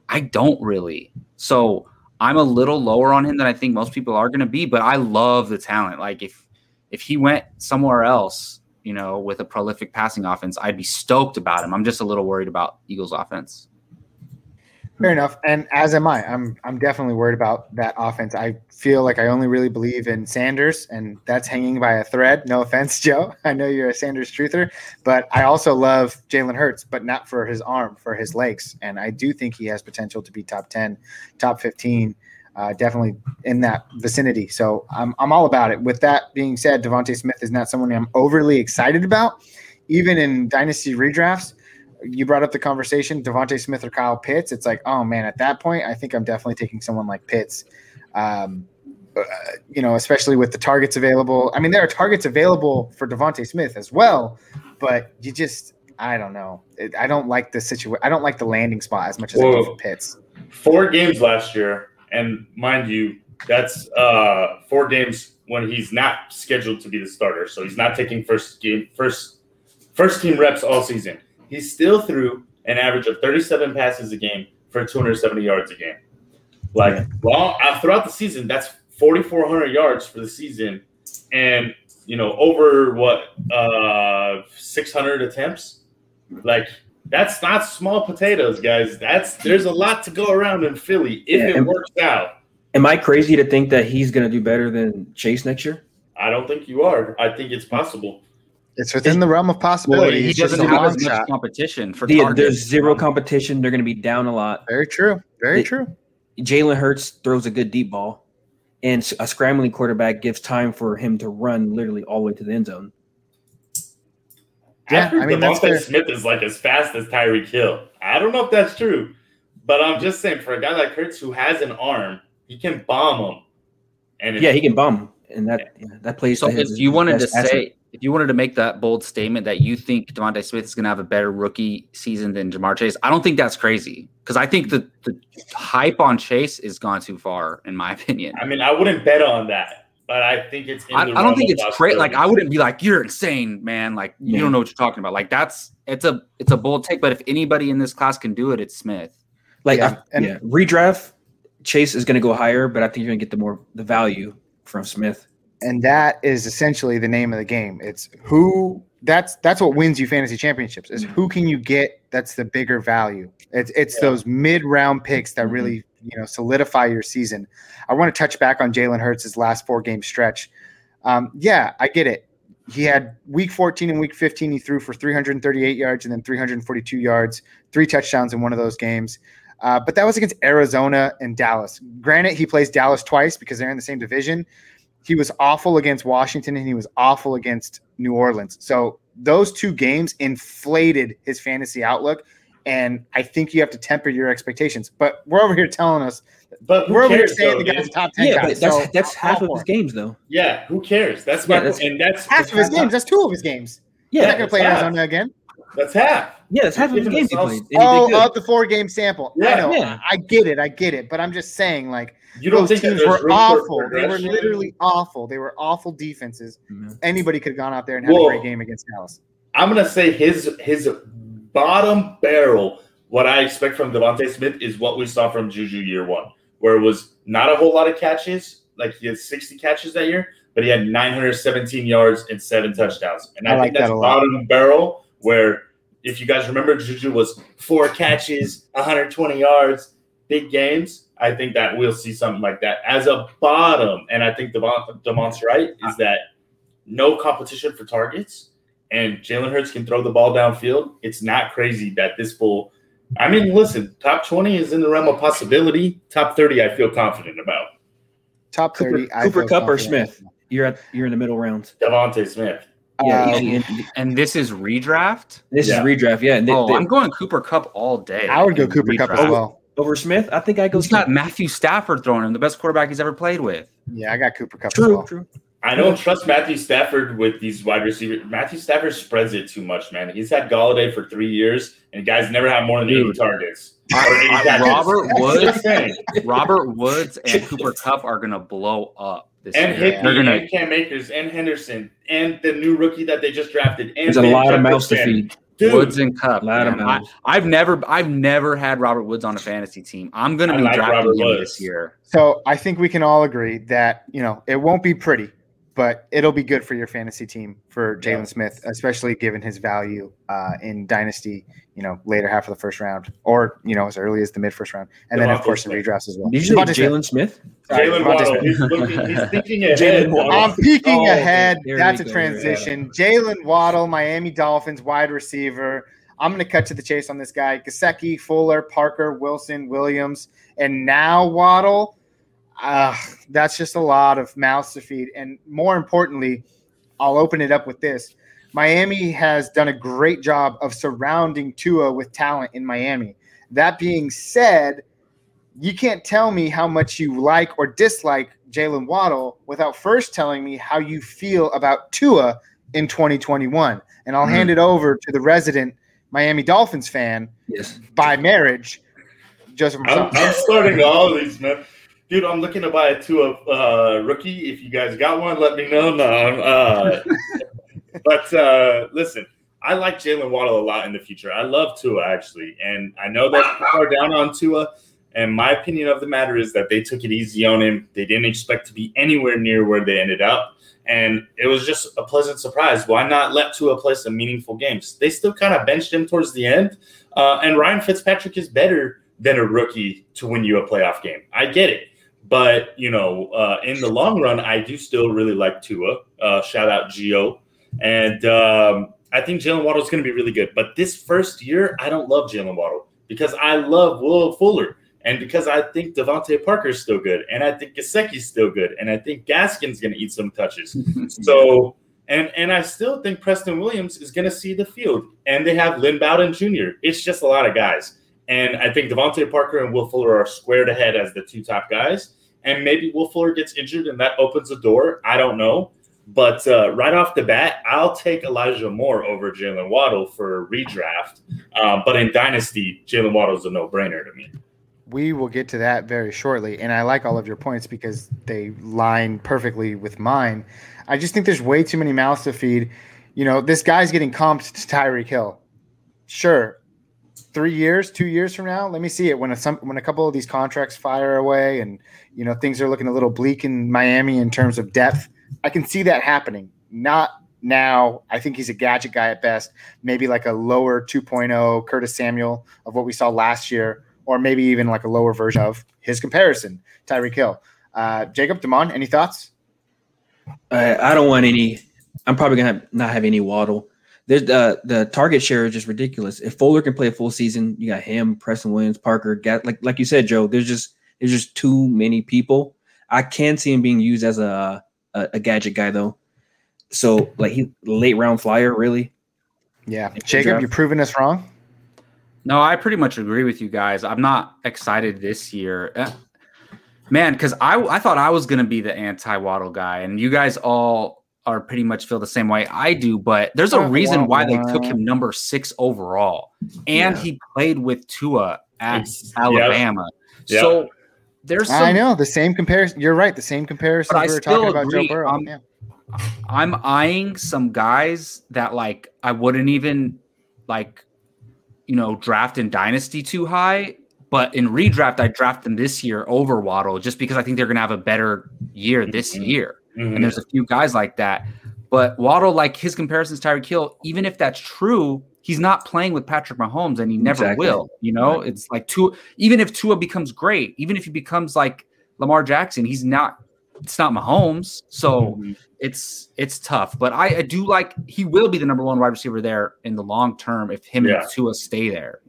I don't really. So I'm a little lower on him than I think most people are going to be, but I love the talent. If he went somewhere else, you know, with a prolific passing offense, I'd be stoked about him. I'm just a little worried about Eagles offense. Fair enough, and as am I. I'm definitely worried about that offense. I feel like I only really believe in Sanders, and that's hanging by a thread. No offense, Joe. I know you're a Sanders truther, but I also love Jalen Hurts, but not for his arm, for his legs. And I do think he has potential to be top 10, top 15. definitely in that vicinity. So I'm all about it. With that being said, DeVonta Smith is not someone I'm overly excited about, even in dynasty redrafts. You brought up the conversation, DeVonta Smith or Kyle Pitts. It's like, oh man, at that point, I think I'm definitely taking someone like Pitts, you know, especially with the targets available. I mean, there are targets available for DeVonta Smith as well, but you just, I don't know. I don't like the situation. I don't like the landing spot as much as I do for Pitts. 4 games last year. And mind you, that's 4 games when he's not scheduled to be the starter. So he's not taking first team reps all season. He still threw an average of 37 passes a game for 270 yards a game. Like, well, throughout the season, that's 4,400 yards for the season, and you know, over 600 attempts. Like, that's not small potatoes, guys. There's a lot to go around in Philly if it works out. Am I crazy to think that he's going to do better than Chase next year? I don't think you are. I think it's possible. It's within the realm of possibility. Well, he doesn't have as much competition for targets. There's zero competition. They're going to be down a lot. Very true. Very true. Jalen Hurts throws a good deep ball, and a scrambling quarterback gives time for him to run literally all the way to the end zone. Yeah, I mean, DeVonta Smith is like as fast as Tyreek Hill. I don't know if that's true, but I'm just saying for a guy like Hurts who has an arm, he can bomb him. And he can bomb him, and that plays. So if you wanted to say. If you wanted to make that bold statement that you think DeVonta Smith is going to have a better rookie season than Ja'Marr Chase, I don't think that's crazy because I think the hype on Chase is gone too far, in my opinion. I mean, I wouldn't bet on that, but I think it's in the I don't think it's crazy. Like, I wouldn't be like, you're insane, man. Like, you don't know what you're talking about. Like, it's a bold take, but if anybody in this class can do it, it's Smith. Like, redraft, Chase is going to go higher, but I think you're going to get the value from Smith. And that is essentially the name of the game. It's who – that's what wins you fantasy championships is who can you get that's the bigger value. It's those mid-round picks that really, you know, solidify your season. I want to touch back on Jalen Hurts' last 4-game stretch. I get it. He had week 14 and week 15 he threw for 338 yards and then 342 yards, 3 touchdowns in one of those games. But that was against Arizona and Dallas. Granted, he plays Dallas twice because they're in the same division. He was awful against Washington, and he was awful against New Orleans. So those 2 games inflated his fantasy outlook, and I think you have to temper your expectations. But we're over here telling us – But we're over here saying the guy's top 10 guy. That's half of his games, though. Yeah, who cares? That's half of his games. That's 2 of his games. Yeah, he's not going to play Arizona again. That's half. Yeah, that's half of his games he played. Oh, of the 4-game sample. Yeah. I know. Yeah. I get it. But I'm just saying, like, you don't think those teams were awful. They were literally awful. They were awful defenses. Mm-hmm. Anybody could have gone out there and had a great game against Dallas. I'm going to say his bottom barrel, what I expect from DeVonta Smith is what we saw from Juju year one, where it was not a whole lot of catches. Like, he had 60 catches that year, but he had 917 yards and 7 touchdowns. And I think like that's bottom barrel where, if you guys remember, Juju was 4 catches, 120 yards, big games. I think that we'll see something like that as a bottom. And I think Damon's right is that no competition for targets, and Jalen Hurts can throw the ball downfield. It's not crazy that this fool – I mean, listen, top 20 is in the realm of possibility. Top 30 I feel confident about. Top 30, Cooper Kupp or Smith? You're in the middle rounds. DeVonta Smith. Yeah, and this is redraft? This is redraft, yeah. I'm going Cooper Kupp all day. I would go Cooper Kupp as well. Over Smith, I think I go. It's not Matthew Stafford throwing him, the best quarterback he's ever played with. Yeah, I got Cooper Kupp. True. I don't trust Matthew Stafford with these wide receivers. Matthew Stafford spreads it too much, man. He's had Galladay for 3 years, and guys never have more than 80 targets. Robert Woods, and Cooper Kupp are gonna blow up. And Cam Akers and Henderson and the new rookie that they just drafted. And there's a lot of mouths to feed. Dude, Woods and Kupp. I've never had Robert Woods on a fantasy team. I'm going to be drafting him this year. So I think we can all agree that, you know, it won't be pretty, but it'll be good for your fantasy team for Jalen Smith, especially given his value in Dynasty, you know, later half of the first round or, you know, as early as the mid-first round. And then, of course, in redrafts as well. Did you say Jalen Smith? Jalen Waddle. He's thinking ahead. I'm peeking ahead. That's a transition. Jalen Waddle, Miami Dolphins wide receiver. I'm going to cut to the chase on this guy. Gesicki, Fuller, Parker, Wilson, Williams, and now Waddle. That's just a lot of mouths to feed. And more importantly, I'll open it up with this. Miami has done a great job of surrounding Tua with talent in Miami. That being said, you can't tell me how much you like or dislike Jaylen Waddle without first telling me how you feel about Tua in 2021. And I'll hand it over to the resident Miami Dolphins fan by marriage, Joseph Marsaz. I'm starting all these, man. Dude, I'm looking to buy a Tua rookie. If you guys got one, let me know. But listen, I like Jaylen Waddle a lot in the future. I love Tua, actually. And I know that people are down on Tua. And my opinion of the matter is that they took it easy on him. They didn't expect to be anywhere near where they ended up. And it was just a pleasant surprise. Why not let Tua play some meaningful games? They still kind of benched him towards the end. And Ryan Fitzpatrick is better than a rookie to win you a playoff game. I get it. But, in the long run, I do still really like Tua. Shout out Gio. And I think Jaylen Waddle is going to be really good. But this first year, I don't love Jaylen Waddle because I love Will Fuller. And because I think DeVonta Parker is still good, and I think Gesicki's still good, and I think Gaskin's going to eat some touches. So, and I still think Preston Williams is going to see the field, and they have Lynn Bowden Jr. It's just a lot of guys, and I think DeVonta Parker and Will Fuller are squared ahead as the two top guys. And maybe Will Fuller gets injured, and that opens the door. I don't know, but right off the bat, I'll take Elijah Moore over Jaylen Waddle for a redraft. But in Dynasty, Jaylen Waddle's a no-brainer to me. We will get to that very shortly, and I like all of your points because they line perfectly with mine. I just think there's way too many mouths to feed. You know, this guy's getting comped to Tyreek Hill. Sure, 2 years from now, let me see it when a couple of these contracts fire away and, you know, things are looking a little bleak in Miami in terms of depth. I can see that happening. Not now. I think he's a gadget guy at best, maybe like a lower 2.0 Curtis Samuel of what we saw last year. Or maybe even like a lower version of his comparison, Tyreek Hill. Jacob, Damon, any thoughts? I don't want any. I'm probably going to not have any Waddle. The target share is just ridiculous. If Fuller can play a full season, you got him, Preston Williams, Parker. Like you said, Joe, there's just too many people. I can see him being used as a gadget guy, though. So, like, he late round flyer, really. Yeah. Jacob, you're proving us wrong. No, I pretty much agree with you guys. I'm not excited this year. Man, because I thought I was going to be the anti-Waddle guy, and you guys all are pretty much feel the same way I do, but there's a reason why they took him number 6 overall, and he played with Tua at Alabama. Yep. So there's some, I know, the same comparison. You're right, the same comparison we were talking about Joe Burrow. I'm eyeing some guys that, like, I wouldn't even, like, draft in Dynasty too high, but in redraft, I draft them this year over Waddle just because I think they're going to have a better year this year. Mm-hmm. And there's a few guys like that, but Waddle, like his comparisons, Tyreek Hill, even if that's true, he's not playing with Patrick Mahomes and he never will, right. It's like Tua, even if Tua becomes great, even if he becomes like Lamar Jackson, it's not Mahomes. So it's tough, but I do like, he will be the number one wide receiver there in the long term if him and Tua stay there,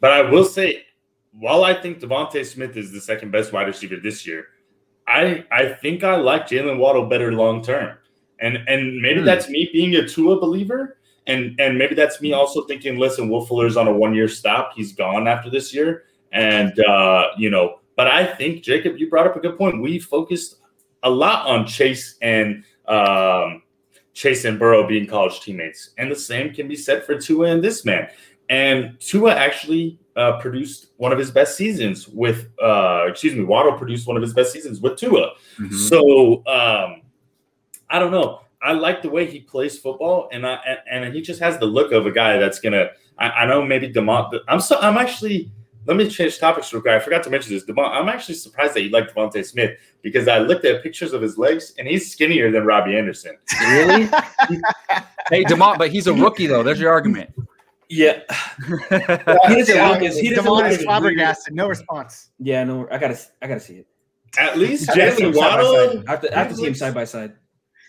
But I will say, while I think DeVonta Smith is the second best wide receiver this year, I think I like Jaylen Waddle better long term. And maybe that's me being a Tua believer. And maybe that's me also thinking, listen, Will Fuller's on a 1-year stop. He's gone after this year. And, but I think, Jacob, you brought up a good point. We focused a lot on Chase and Burrow being college teammates. And the same can be said for Tua and this man. And Tua actually produced one of his best seasons with Waddle produced one of his best seasons with Tua. Mm-hmm. So I don't know. I like the way he plays football, and he just has the look of a guy that's going to – I know maybe DeMont – I'm actually – let me change topics real quick. I forgot to mention this. I'm actually surprised that you like DeVonta Smith because I looked at pictures of his legs, and he's skinnier than Robbie Anderson. Really? Hey, DeMont, but he's a rookie, though. There's your argument. Yeah. DeMont is flabbergasted. No response. Yeah, no. I gotta see it. At least Jaylen Waddle. I have to see him side by side.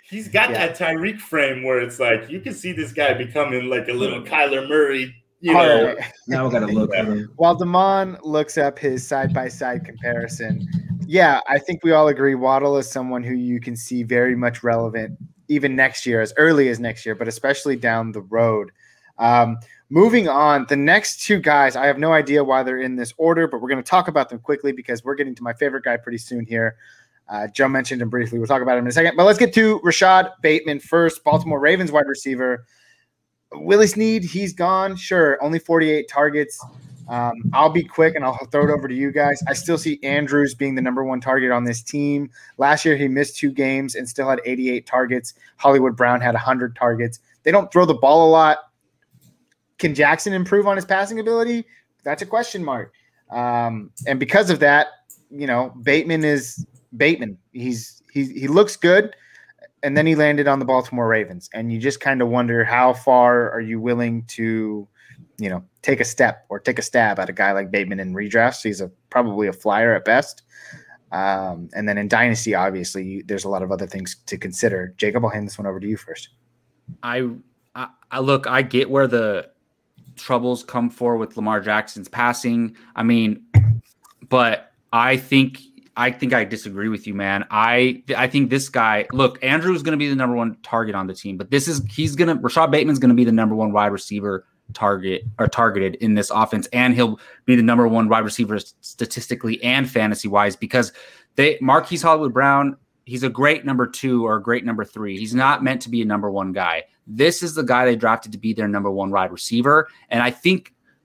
He's got that Tyreek frame where it's like you can see this guy becoming like a little Kyler Murray. Now we gotta look. While Damon looks up his side by side comparison, Yeah, I think we all agree Waddle is someone who you can see very much relevant even next year, as early as next year, but especially down the road. Moving on, the next two guys, I have no idea why they're in this order, but we're going to talk about them quickly because we're getting to my favorite guy pretty soon here. Joe mentioned him briefly. We'll talk about him in a second, but let's get to Rashad Bateman first, Baltimore Ravens wide receiver. Willie Snead, he's gone. Sure, only 48 targets. I'll be quick, and I'll throw it over to you guys. I still see Andrews being the number one target on this team. Last year, he missed 2 games and still had 88 targets. Hollywood Brown had 100 targets. They don't throw the ball a lot. Can Jackson improve on his passing ability? That's a question mark. And because of that, you know, Bateman is Bateman. He looks good, and then he landed on the Baltimore Ravens. And you just kind of wonder how far are you willing to, you know, take a step or take a stab at a guy like Bateman in redrafts. He's probably a flyer at best. And then in Dynasty, obviously, there's a lot of other things to consider. Jacob, I'll hand this one over to you first. I look, I get where the troubles come for with Lamar Jackson's passing. I mean, but I think I disagree with you, man. I think this guy, look, Andrew's going to be the number one target on the team, but Rashad Bateman's going to be the number one wide receiver targeted in this offense, and he'll be the number one wide receiver statistically and fantasy wise because Marquise Hollywood Brown, he's a great number 2 or a great number 3. He's not meant to be a number 1 guy. This is the guy they drafted to be their number 1 wide receiver, and I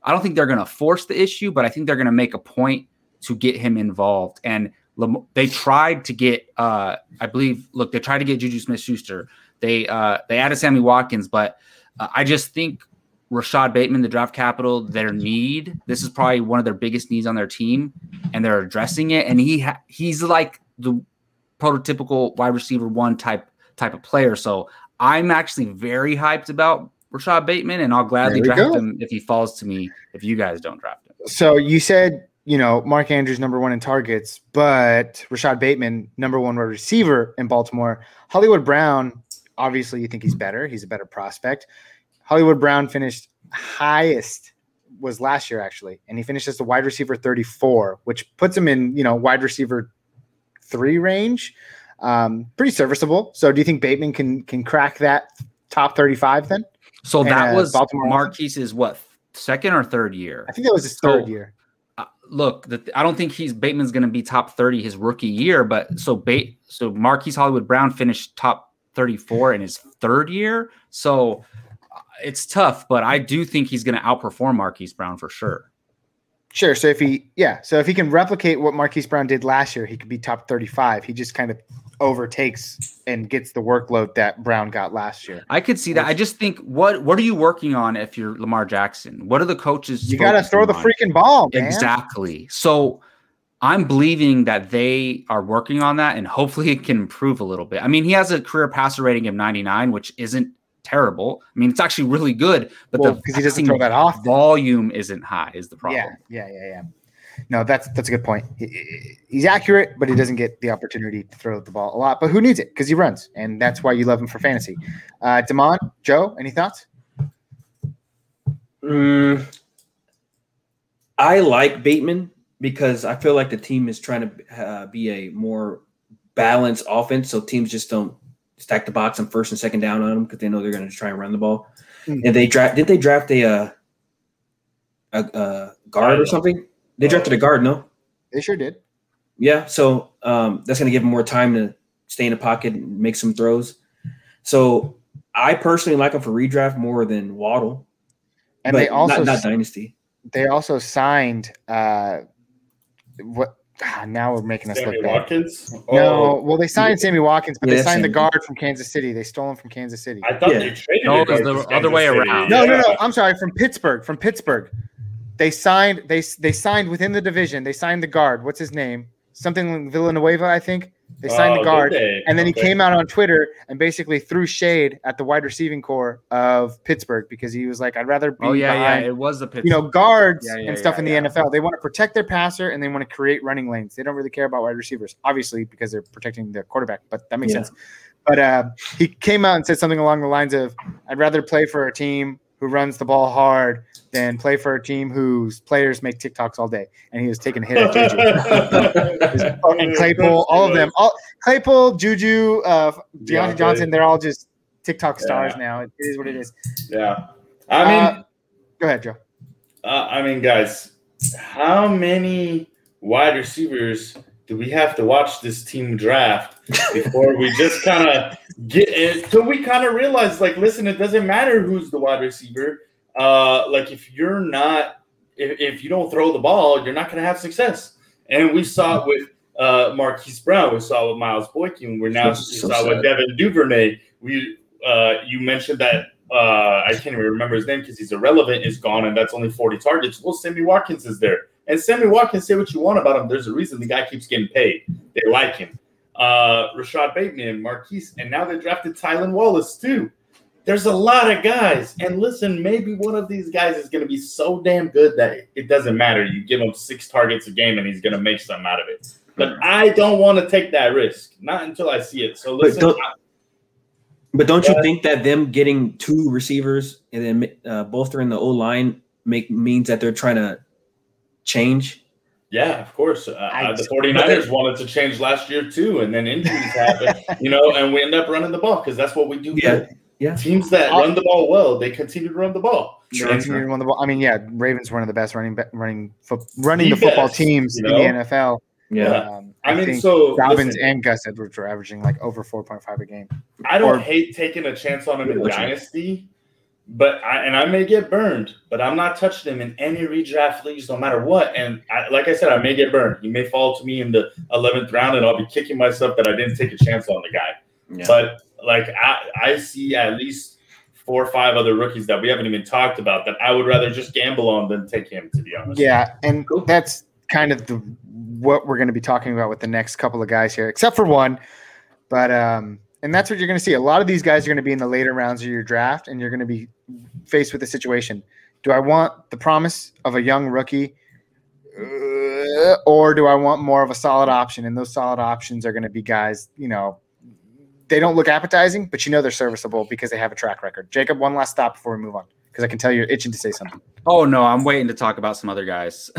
don't think they're going to force the issue, but I think they're going to make a point to get him involved. And they tried to get they tried to get Juju Smith-Schuster. They added Sammy Watkins, but I just think Rashad Bateman, the draft capital, their need. This is probably one of their biggest needs on their team, and they're addressing it. And he's like the prototypical wide receiver 1 type of player. So I'm actually very hyped about Rashad Bateman, and I'll gladly draft him if he falls to me. If you guys don't draft him, so you said Mark Andrews number 1 in targets, but Rashad Bateman number 1 wide receiver in Baltimore. Hollywood Brown, obviously, you think he's better. He's a better prospect. Hollywood Brown finished highest was last year, actually, and he finished as the wide receiver 34, which puts him in, wide receiver 3 range. Pretty serviceable. So do you think Bateman can crack that top 35 then? So that was Marquise's second or third year? I think that was his third year. Look, I don't think Bateman's going to be top 30 his rookie year, but so Marquise Hollywood Brown finished top 34 in his third year. So it's tough, but I do think he's going to outperform Marquise Brown for sure. Sure. So if he can replicate what Marquise Brown did last year, he could be top 35. He just kind of overtakes and gets the workload that Brown got last year. I could see that. I just think what are you working on if you're Lamar Jackson? What are the coaches? You got to throw the freaking ball, man. Exactly. So I'm believing that they are working on that, and hopefully it can improve a little bit. I mean, he has a career passer rating of 99, which isn't terrible. I mean, it's actually really good, but because he doesn't throw that off, volume isn't high is the problem. Yeah. No, that's a good point. He's accurate, but he doesn't get the opportunity to throw the ball a lot. But who needs it? Because he runs, and that's why you love him for fantasy. Damon, Joe, any thoughts? I like Bateman because I feel like the team is trying to be a more balanced offense, so teams just don't stack the box on first and second down on them because they know they're going to try and run the ball. Mm-hmm. And did they draft a guard or something? They drafted a guard, no? They sure did. Yeah, so that's going to give them more time to stay in the pocket and make some throws. So I personally like him for redraft more than Waddle. And they also not Dynasty. They also signed now we're making us Sammy look bad. Watkins? No, well, they signed Sammy Watkins, but they signed the guard from Kansas City. They stole him from Kansas City. I thought they traded him. No, it was the other way around. No. I'm sorry, from Pittsburgh. They signed within the division. They signed the guard. What's his name? Something like Villanueva, I think. They signed the guard, and then he came out on Twitter and basically threw shade at the wide receiving core of Pittsburgh because he was like, "I'd rather be behind, it was the Pittsburgh, guards and stuff in the NFL. They want to protect their passer and they want to create running lanes. They don't really care about wide receivers, obviously, because they're protecting the quarterback. But that makes sense. But he came out and said something along the lines of, "I'd rather play for a team who runs the ball hard than play for a team whose players make TikToks all day. And he was taking a hit at Juju. And Claypool, all of them. Claypool, Juju, Deontay Johnson, they're all just TikTok stars now. It is what it is. Yeah. I mean – go ahead, Joe. I mean, guys, how many wide receivers – do we have to watch this team draft before we just kind of get it? So we kind of realize, like, listen, it doesn't matter who's the wide receiver. Like, if you're not, if you don't throw the ball, you're not going to have success. And we saw it with Marquise Brown. We saw it with Miles Boykin. We saw it with Devin Duvernay. You mentioned that I can't even remember his name because he's irrelevant. Is gone, and that's only 40 targets. Well, Sammy Watkins is there. And Sammy Watkins, say what you want about him. There's a reason the guy keeps getting paid. They like him. Rashad Bateman, Marquise, and now they drafted Tylan Wallace too. There's a lot of guys. And listen, maybe one of these guys is going to be so damn good that it doesn't matter. You give him 6 targets a game and he's going to make something out of it. But I don't want to take that risk. Not until I see it. So listen. But don't you think that them getting 2 receivers and then both are in the O-line means that they're trying to change? Yeah, of course. The 49ers wanted to change last year too, and then injuries happened, and we end up running the ball because that's what we do. Yeah. Teams that run the ball well, they continue to run the ball. I mean, Ravens were one of the best running the football teams in the NFL. Yeah. I mean, so Dobbins and Gus Edwards were averaging like over 4.5 a game. I don't hate taking a chance on him in Dynasty. But I may get burned, but I'm not touching him in any redraft leagues, no matter what. And like I said, I may get burned. He may fall to me in the 11th round, and I'll be kicking myself that I didn't take a chance on the guy. Yeah. But like I see at least 4 or 5 other rookies that we haven't even talked about that I would rather just gamble on than take him, to be honest. Yeah, and that's kind of what we're going to be talking about with the next couple of guys here, except for one. But and that's what you're going to see. A lot of these guys are going to be in the later rounds of your draft, and you're going to be faced with the situation. Do I want the promise of a young rookie, or do I want more of a solid option? And those solid options are going to be guys, they don't look appetizing, but they're serviceable because they have a track record. Jacob, one last stop before we move on, because I can tell you're itching to say something. Oh, no, I'm waiting to talk about some other guys.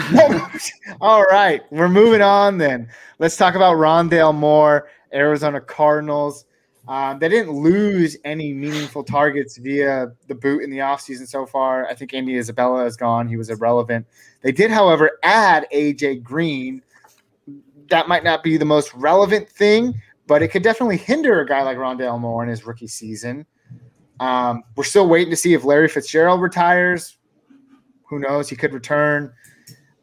All right, we're moving on then. Let's talk about Rondale Moore, Arizona Cardinals. They didn't lose any meaningful targets via the boot in the offseason so far. I think Andy Isabella is gone. He was irrelevant. They did, however, add AJ Green. That might not be the most relevant thing, but it could definitely hinder a guy like Rondale Moore in his rookie season. We're still waiting to see if Larry Fitzgerald retires. Who knows? He could return.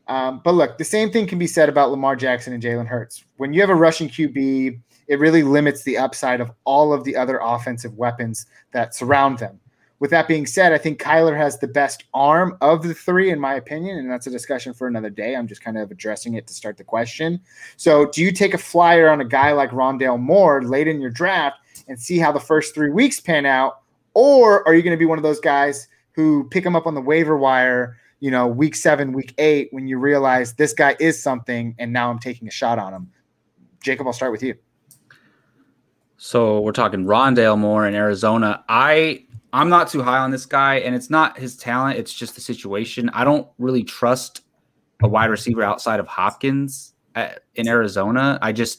But look, the same thing can be said about Lamar Jackson and Jalen Hurts. When you have a rushing QB, it really limits the upside of all of the other offensive weapons that surround them. With that being said, I think Kyler has the best arm of the three, in my opinion, and that's a discussion for another day. I'm just kind of addressing it to start the question. So do you take a flyer on a guy like Rondale Moore late in your draft and see how the first 3 weeks pan out, or are you going to be one of those guys who pick him up on the waiver wire, week 7, week 8, when you realize this guy is something and now I'm taking a shot on him? Jacob, I'll start with you. So we're talking Rondale Moore in Arizona. I'm not too high on this guy, and it's not his talent. It's just the situation. I don't really trust a wide receiver outside of Hopkins in Arizona. I guess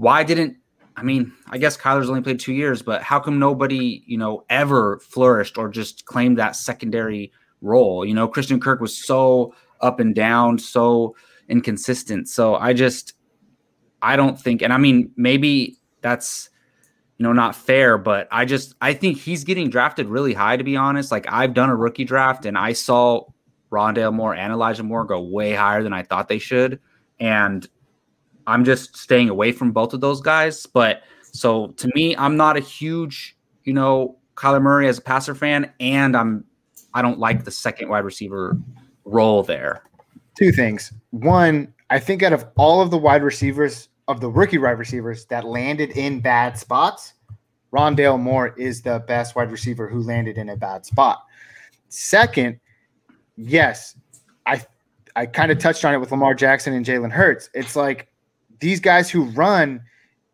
Kyler's only played 2 years, but how come nobody, ever flourished or just claimed that secondary role? Christian Kirk was so up and down, so inconsistent. So I don't think, and I mean, maybe that's, not fair, but I think he's getting drafted really high, to be honest. Like, I've done a rookie draft and I saw Rondale Moore and Elijah Moore go way higher than I thought they should. And I'm just staying away from both of those guys. But so to me, I'm not a huge, Kyler Murray as a passer fan, and I don't like the second wide receiver role there. 2 things. 1, I think out of all of the wide receivers, of the rookie wide receivers that landed in bad spots, Rondale Moore is the best wide receiver who landed in a bad spot. 2nd, yes, I kind of touched on it with Lamar Jackson and Jalen Hurts. It's like these guys who run,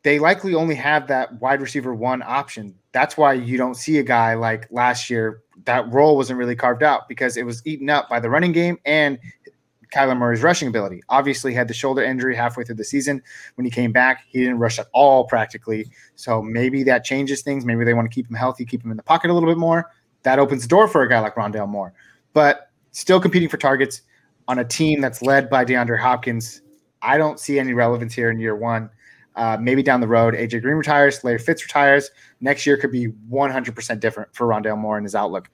they likely only have that wide receiver 1 option. That's why you don't see a guy like last year. That role wasn't really carved out because it was eaten up by the running game and Kyler Murray's rushing ability. Obviously, had the shoulder injury halfway through the season. When he came back, he didn't rush at all practically. So maybe that changes things. Maybe they want to keep him healthy, keep him in the pocket a little bit more. That opens the door for a guy like Rondale Moore. But still competing for targets on a team that's led by DeAndre Hopkins. I don't see any relevance here in year one. Maybe down the road, AJ Green retires, Larry Fitz retires. Next year could be 100% different for Rondale Moore and his outlook.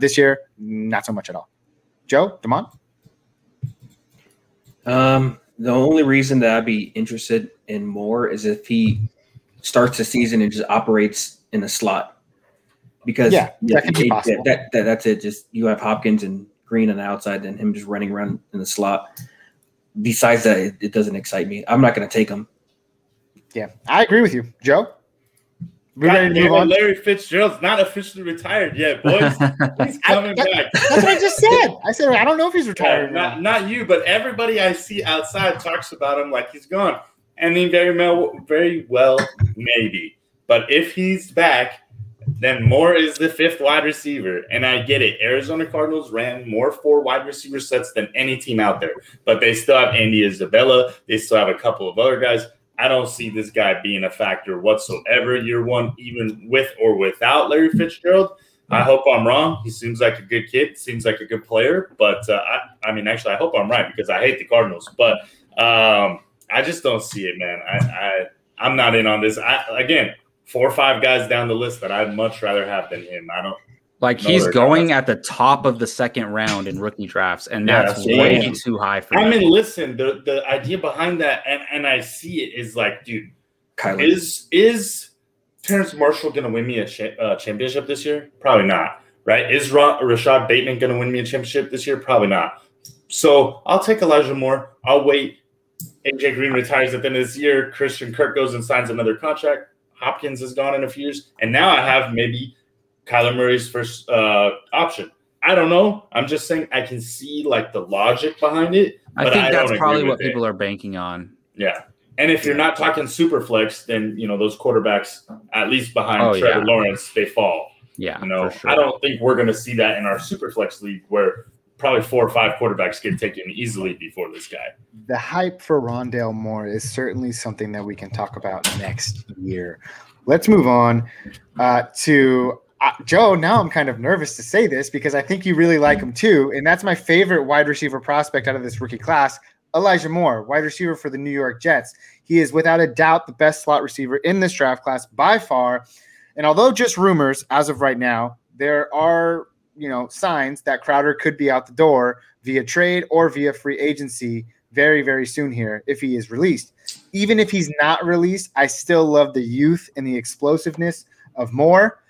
This year, not so much at all. Joe, Damon? The only reason that I'd be interested in Moore is if he starts the season and just operates in a slot. Because that's it. Just you have Hopkins and Green on the outside and him just running around in the slot. Besides that, it doesn't excite me. I'm not going to take him. Yeah, I agree with you, Joe. We're ready to move on. Larry Fitzgerald's not officially retired yet, boys. He's coming back. That's what I just said. I said I don't know if he's retired. Not you, but everybody I see outside talks about him like he's gone. I mean, very well, maybe. But if he's back, then Moore is the fifth wide receiver, and I get it. Arizona Cardinals ran more 4 wide receiver sets than any team out there, but they still have Andy Isabella. They still have a couple of other guys. I don't see this guy being a factor whatsoever year one, even with or without Larry Fitzgerald. I hope I'm wrong. He seems like a good kid, seems like a good player. But, I hope I'm right because I hate the Cardinals. But I just don't see it, man. I'm not in on this. Again, 4 or 5 guys down the list that I'd much rather have than him. I don't like he's going at the top of the second round in rookie drafts, and that's way too high for him. I mean, listen, the idea behind that, and I see it, is like, dude, is Terrace Marshall going to win me a championship this year? Probably not, right? Is Rashad Bateman going to win me a championship this year? Probably not. So I'll take Elijah Moore. I'll wait. AJ Green retires at the end of this year. Christian Kirk goes and signs another contract. Hopkins is gone in a few years. And now I have maybe Kyler Murray's first option. I don't know. I'm just saying I can see like the logic behind it. But I think that's probably what people are banking on. Yeah. And if you're not talking super flex, then, you know, those quarterbacks, at least behind Trevor Lawrence, they fall. Yeah. You know, I don't think we're going to see that in our super flex league where probably 4 or 5 quarterbacks get taken easily before this guy. The hype for Rondale Moore is certainly something that we can talk about next year. Let's move on to Joe, now I'm kind of nervous to say this because I think you really like him too, and that's my favorite wide receiver prospect out of this rookie class, Elijah Moore, wide receiver for the New York Jets. He is without a doubt the best slot receiver in this draft class by far, and although just rumors as of right now, there are signs that Crowder could be out the door via trade or via free agency very, very soon here if he is released. Even if he's not released, I still love the youth and the explosiveness of Moore.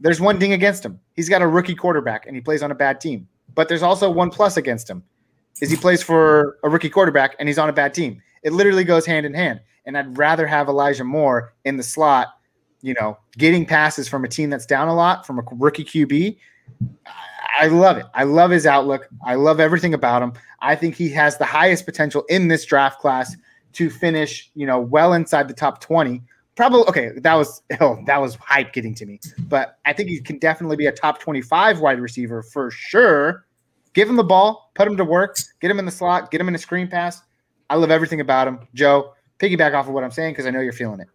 There's one ding against him. He's got a rookie quarterback and he plays on a bad team, but there's also one plus against him is he plays for a rookie quarterback and he's on a bad team. It literally goes hand in hand. And I'd rather have Elijah Moore in the slot, getting passes from a team that's down a lot from a rookie QB. I love it. I love his outlook. I love everything about him. I think he has the highest potential in this draft class to finish, well inside the top 20. Probably okay. That was hype getting to me, but I think he can definitely be a top 25 wide receiver for sure. Give him the ball, put him to work, get him in the slot, get him in a screen pass. I love everything about him. Joe, piggyback off of what I'm saying because I know you're feeling it.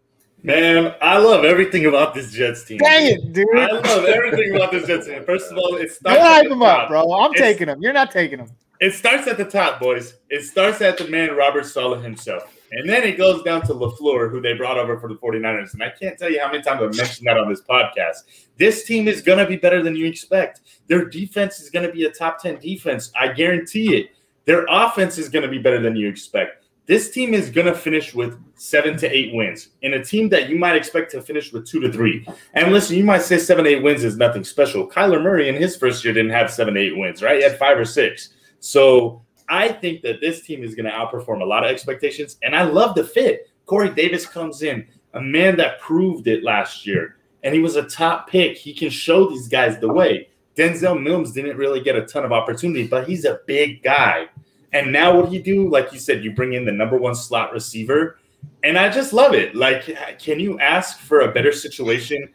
Man, I love everything about this Jets team. Dang it, dude! I love everything about this Jets team. First of all, it starts. Don't hype him up, bro. I'm taking him. You're not taking him. It starts at the top, boys. It starts at the man Robert Saleh himself. And then it goes down to LaFleur, who they brought over for the 49ers. And I can't tell you how many times I've mentioned that on this podcast. This team is going to be better than you expect. Their defense is going to be a top 10 defense. I guarantee it. Their offense is going to be better than you expect. This team is going to finish with 7 to 8 wins in a team that you might expect to finish with 2 to 3. And listen, you might say 7, 8 wins is nothing special. Kyler Murray in his first year didn't have 7, 8 wins, right? He had 5 or 6. So I think that this team is going to outperform a lot of expectations, and I love the fit. Corey Davis comes in, a man that proved it last year, and he was a top pick. He can show these guys the way. Denzel Mims didn't really get a ton of opportunity, but he's a big guy. And now what do you do? Like you said, you bring in the number 1 slot receiver, And I just love it. Like, can you ask for a better situation?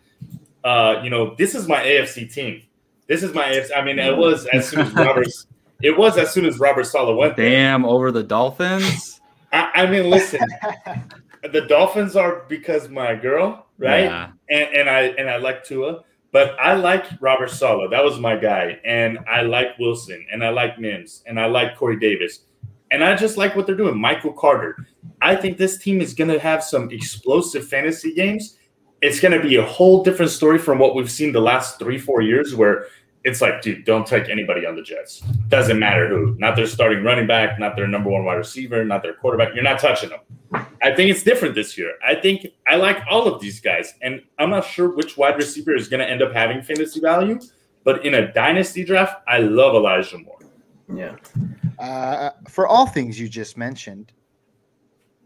You know, this is my AFC team. This is my AFC. I mean, it was as soon as Robert Saleh went. Damn, over the Dolphins? I mean, listen, the Dolphins are because my girl, right? Yeah. And I like Tua, but I like Robert Saleh. That was my guy. And I like Wilson, and I like Mims, and I like Corey Davis. And I just like what they're doing. Michael Carter. I think this team is going to have some explosive fantasy games. It's going to be a whole different story from what we've seen the last 3-4 years, where it's like, dude, don't take anybody on the Jets. Doesn't matter who. Not their starting running back, not their number one wide receiver, not their quarterback. You're not touching them. I think it's different this year. I think I like all of these guys. And I'm not sure which wide receiver is going to end up having fantasy value. But in a dynasty draft, I love Elijah Moore. Yeah. For all things you just mentioned,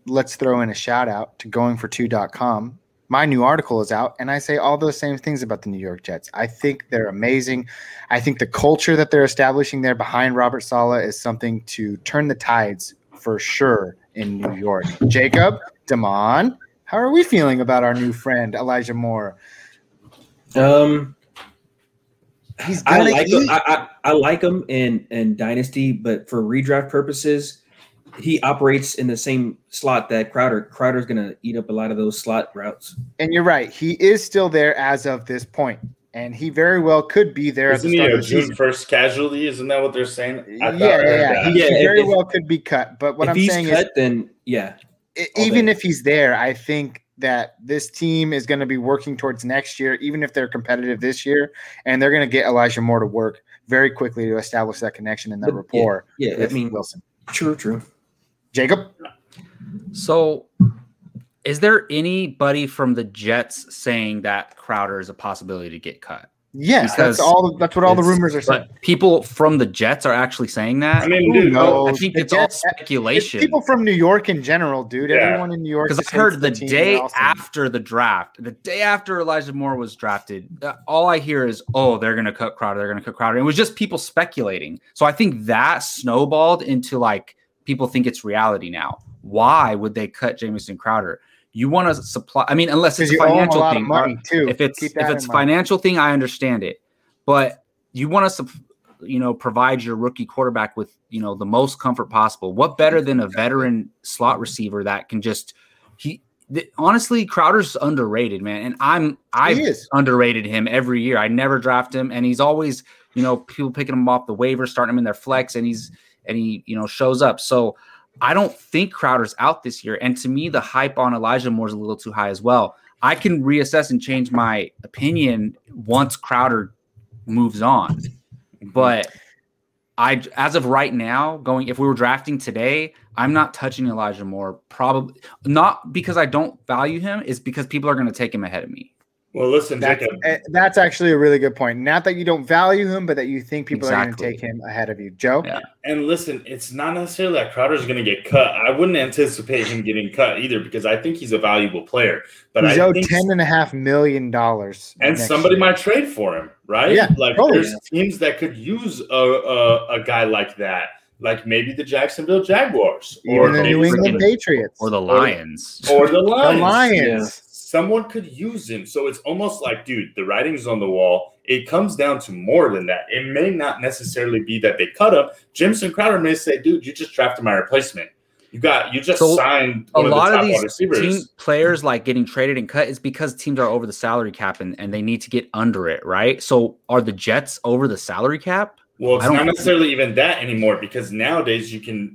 let's throw in a shout out to goingfor2.com. My new article is out, and I say all those same things about the New York Jets. I think they're amazing. I think the culture that they're establishing there behind Robert Saleh is something to turn the tides for sure in New York. Jacob, Damon, how are we feeling about our new friend Elijah Moore? I like him in Dynasty, but for redraft purposes, he operates in the same slot that Crowder's going to eat up a lot of those slot routes. And you're right. He is still there as of this point, and he very well could be there. Isn't he a June 1st casualty? Isn't that what they're saying? Yeah. He very well could be cut. But what I'm saying is, even if he's there, I think that this team is going to be working towards next year, even if they're competitive this year, and they're going to get Elijah Moore to work very quickly to establish that connection and that rapport. Wilson. True. Jacob? So is there anybody from the Jets saying that Crowder is a possibility to get cut? Yes, that's what all the rumors are saying. But people from the Jets are actually saying that. I mean, dude, I think it's all speculation. It's people from New York in general, dude. Yeah. Everyone in New York. Because I heard the day after Elijah Moore was drafted, all I hear is, "Oh, they're going to cut Crowder. They're going to cut Crowder." And it was just people speculating. So I think that snowballed into like people think it's reality now. Why would they cut Jamison Crowder? You want to supply. I mean, unless it's a financial thing. If it's financial thing, I understand it. But you want to, provide your rookie quarterback with the most comfort possible. What better than a veteran slot receiver that can just honestly, Crowder's underrated, man, and I've underrated him every year. I never draft him, and he's always people picking him off the waiver, starting him in their flex, and he shows up. So I don't think Crowder's out this year. And to me, the hype on Elijah Moore's a little too high as well. I can reassess and change my opinion once Crowder moves on. But as of right now, if we were drafting today, I'm not touching Elijah Moore. Probably not because I don't value him. It's because people are going to take him ahead of me. Well, listen, that's actually a really good point. Not that you don't value him, but that you think people are going to take him ahead of you. Joe? Yeah. And listen, it's not necessarily that Crowder's going to get cut. I wouldn't anticipate him getting cut either because I think he's a valuable player. But he's owed $10.5 million. And somebody might trade for him, right? Yeah, there's teams that could use a guy like that. Like maybe the Jacksonville Jaguars. Or the New England Patriots. Or the Lions. Yeah. Someone could use him. So it's almost like, dude, the writing's on the wall. It comes down to more than that. It may not necessarily be that they cut him. Jamison Crowder may say, dude, you just drafted my replacement. You just signed one of the top wide receivers. A lot of these players like getting traded and cut is because teams are over the salary cap and they need to get under it, right? So are the Jets over the salary cap? Well, it's not necessarily even that anymore because nowadays you can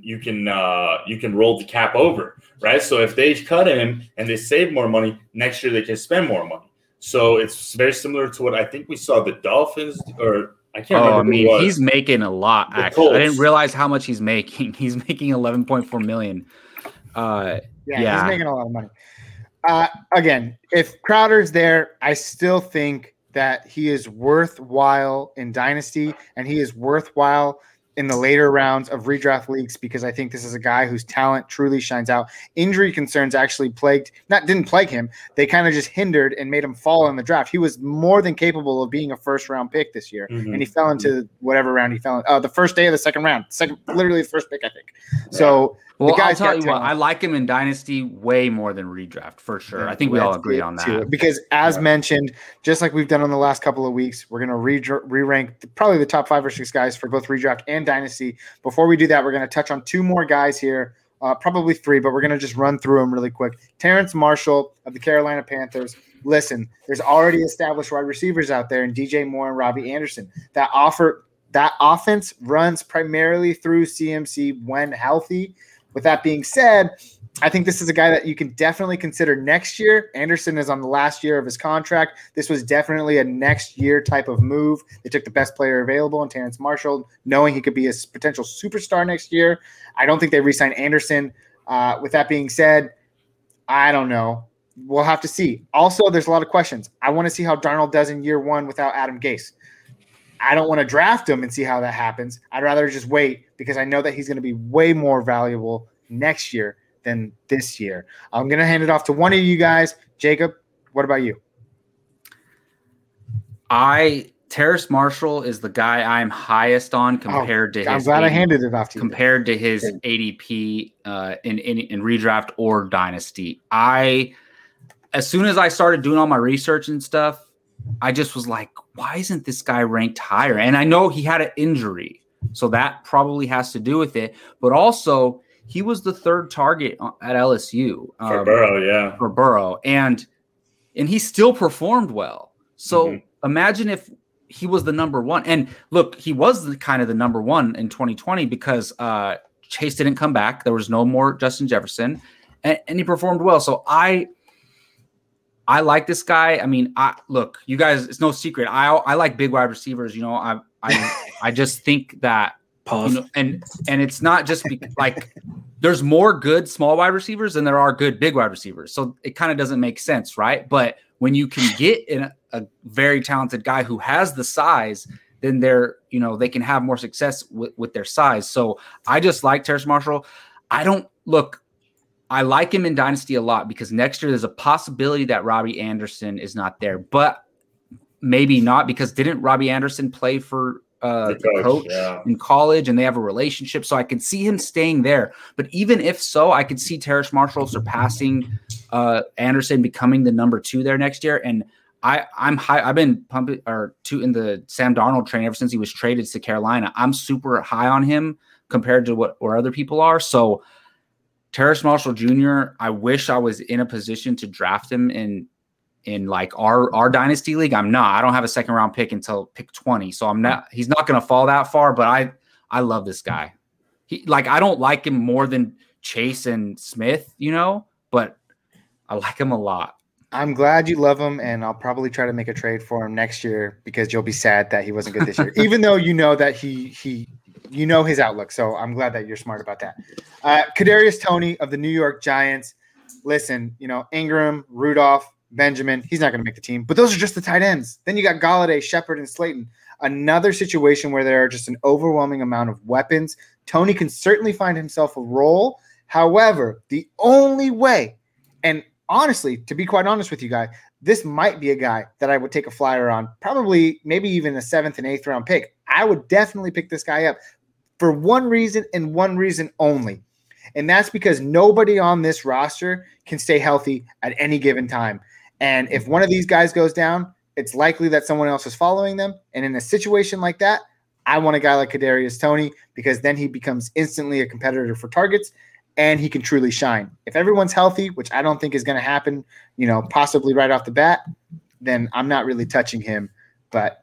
roll the cap over, right? So if they cut him and they save more money, next year they can spend more money. So it's very similar to what I think we saw the Dolphins or I can't remember. I mean, he's making a lot. Actually, I didn't realize how much he's making. He's making $11.4 million. He's making a lot of money. Again, if Crowder's there, I still think that he is worthwhile in Dynasty, and he is worthwhile in the later rounds of redraft leagues, because I think this is a guy whose talent truly shines out. Injury concerns actually didn't plague him. They kind of just hindered and made him fall in the draft. He was more than capable of being a first-round pick this year, and he fell into whatever round he fell in. The first day of the second round, literally the first pick, I think. So well, I'll tell you what, I like him in Dynasty way more than redraft, for sure. Yeah, I think we all agree on that. Too, because as mentioned, just like we've done on the last couple of weeks, we're going to re-rank probably the top 5 or 6 guys for both redraft and Dynasty. Before we do that, we're going to touch on 2 more guys here, probably 3, but we're going to just run through them really quick. Terrace Marshall of the Carolina Panthers. Listen, there's already established wide receivers out there in DJ Moore and Robbie Anderson. That offense runs primarily through CMC when healthy. With that being said, I think this is a guy that you can definitely consider next year. Anderson is on the last year of his contract. This was definitely a next year type of move. They took the best player available in Terrace Marshall, knowing he could be a potential superstar next year. I don't think they re-sign Anderson. With that being said, I don't know. We'll have to see. Also, there's a lot of questions. I want to see how Darnold does in year one without Adam Gase. I don't want to draft him and see how that happens. I'd rather just wait because I know that he's going to be way more valuable next year than this year. I'm going to hand it off to one of you guys. Jacob, what about you? Terrace Marshall is the guy I'm highest on compared to his. I'm glad I handed it off to you. Compared to his ADP in redraft or Dynasty. As soon as I started doing all my research and stuff, I just was like, why isn't this guy ranked higher? And I know he had an injury, so that probably has to do with it. But also, he was the third target at LSU. For Burrow, yeah. For Burrow. And he still performed well. So imagine if he was the number one. And look, he was kind of the number one in 2020 because Chase didn't come back. There was no more Justin Jefferson. And he performed well. So I like this guy. I mean, look, you guys, it's no secret. I like big wide receivers. You know, I just think that, you know, and it's not just like there's more good small wide receivers than there are good big wide receivers. So it kind of doesn't make sense, right? But when you can get a very talented guy who has the size, then they can have more success with their size. So I just like Terrace Marshall. I like him in Dynasty a lot because next year there's a possibility that Robbie Anderson is not there, but maybe not because didn't Robbie Anderson play for the coach in college and they have a relationship? So I can see him staying there. But even if so, I could see Terrace Marshall surpassing Anderson, becoming the number 2 there next year. And I'm high. I've been in the Sam Darnold train ever since he was traded to Carolina. I'm super high on him compared to where other people are. So Terrace Marshall Jr., I wish I was in a position to draft him in like our Dynasty league. I'm not. I don't have a second round pick until pick 20, so I'm not. He's not going to fall that far. But I love this guy. I don't like him more than Chase and Smith, you know, but I like him a lot. I'm glad you love him, and I'll probably try to make a trade for him next year because you'll be sad that he wasn't good this year, even though you know that he. You know his outlook, so I'm glad that you're smart about that. Kadarius Toney of the New York Giants. Listen, you know, Ingram, Rudolph, Benjamin, he's not going to make the team, but those are just the tight ends. Then you got Golladay, Shepard, and Slayton. Another situation where there are just an overwhelming amount of weapons. Toney can certainly find himself a role. However, the only way, and honestly, to be quite honest with you guys, this might be a guy that I would take a flyer on, probably maybe even a 7th and 8th round pick. I would definitely pick this guy up for one reason and one reason only. And that's because nobody on this roster can stay healthy at any given time. And if one of these guys goes down, it's likely that someone else is following them. And in a situation like that, I want a guy like Kadarius Toney because then he becomes instantly a competitor for targets and he can truly shine. If everyone's healthy, which I don't think is going to happen, you know, possibly right off the bat, then I'm not really touching him. But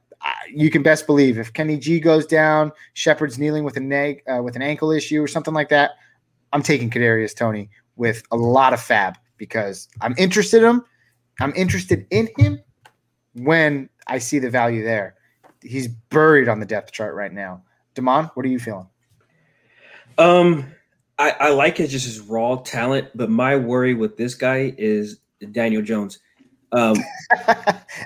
you can best believe if Kenny G goes down, Shepard's kneeling with an ankle issue or something like that, I'm taking Kadarius Toney with a lot of fab because I'm interested in him when I see the value there. He's buried on the depth chart right now. Damon, what are you feeling? I like it, just his raw talent, but my worry with this guy is Daniel Jones.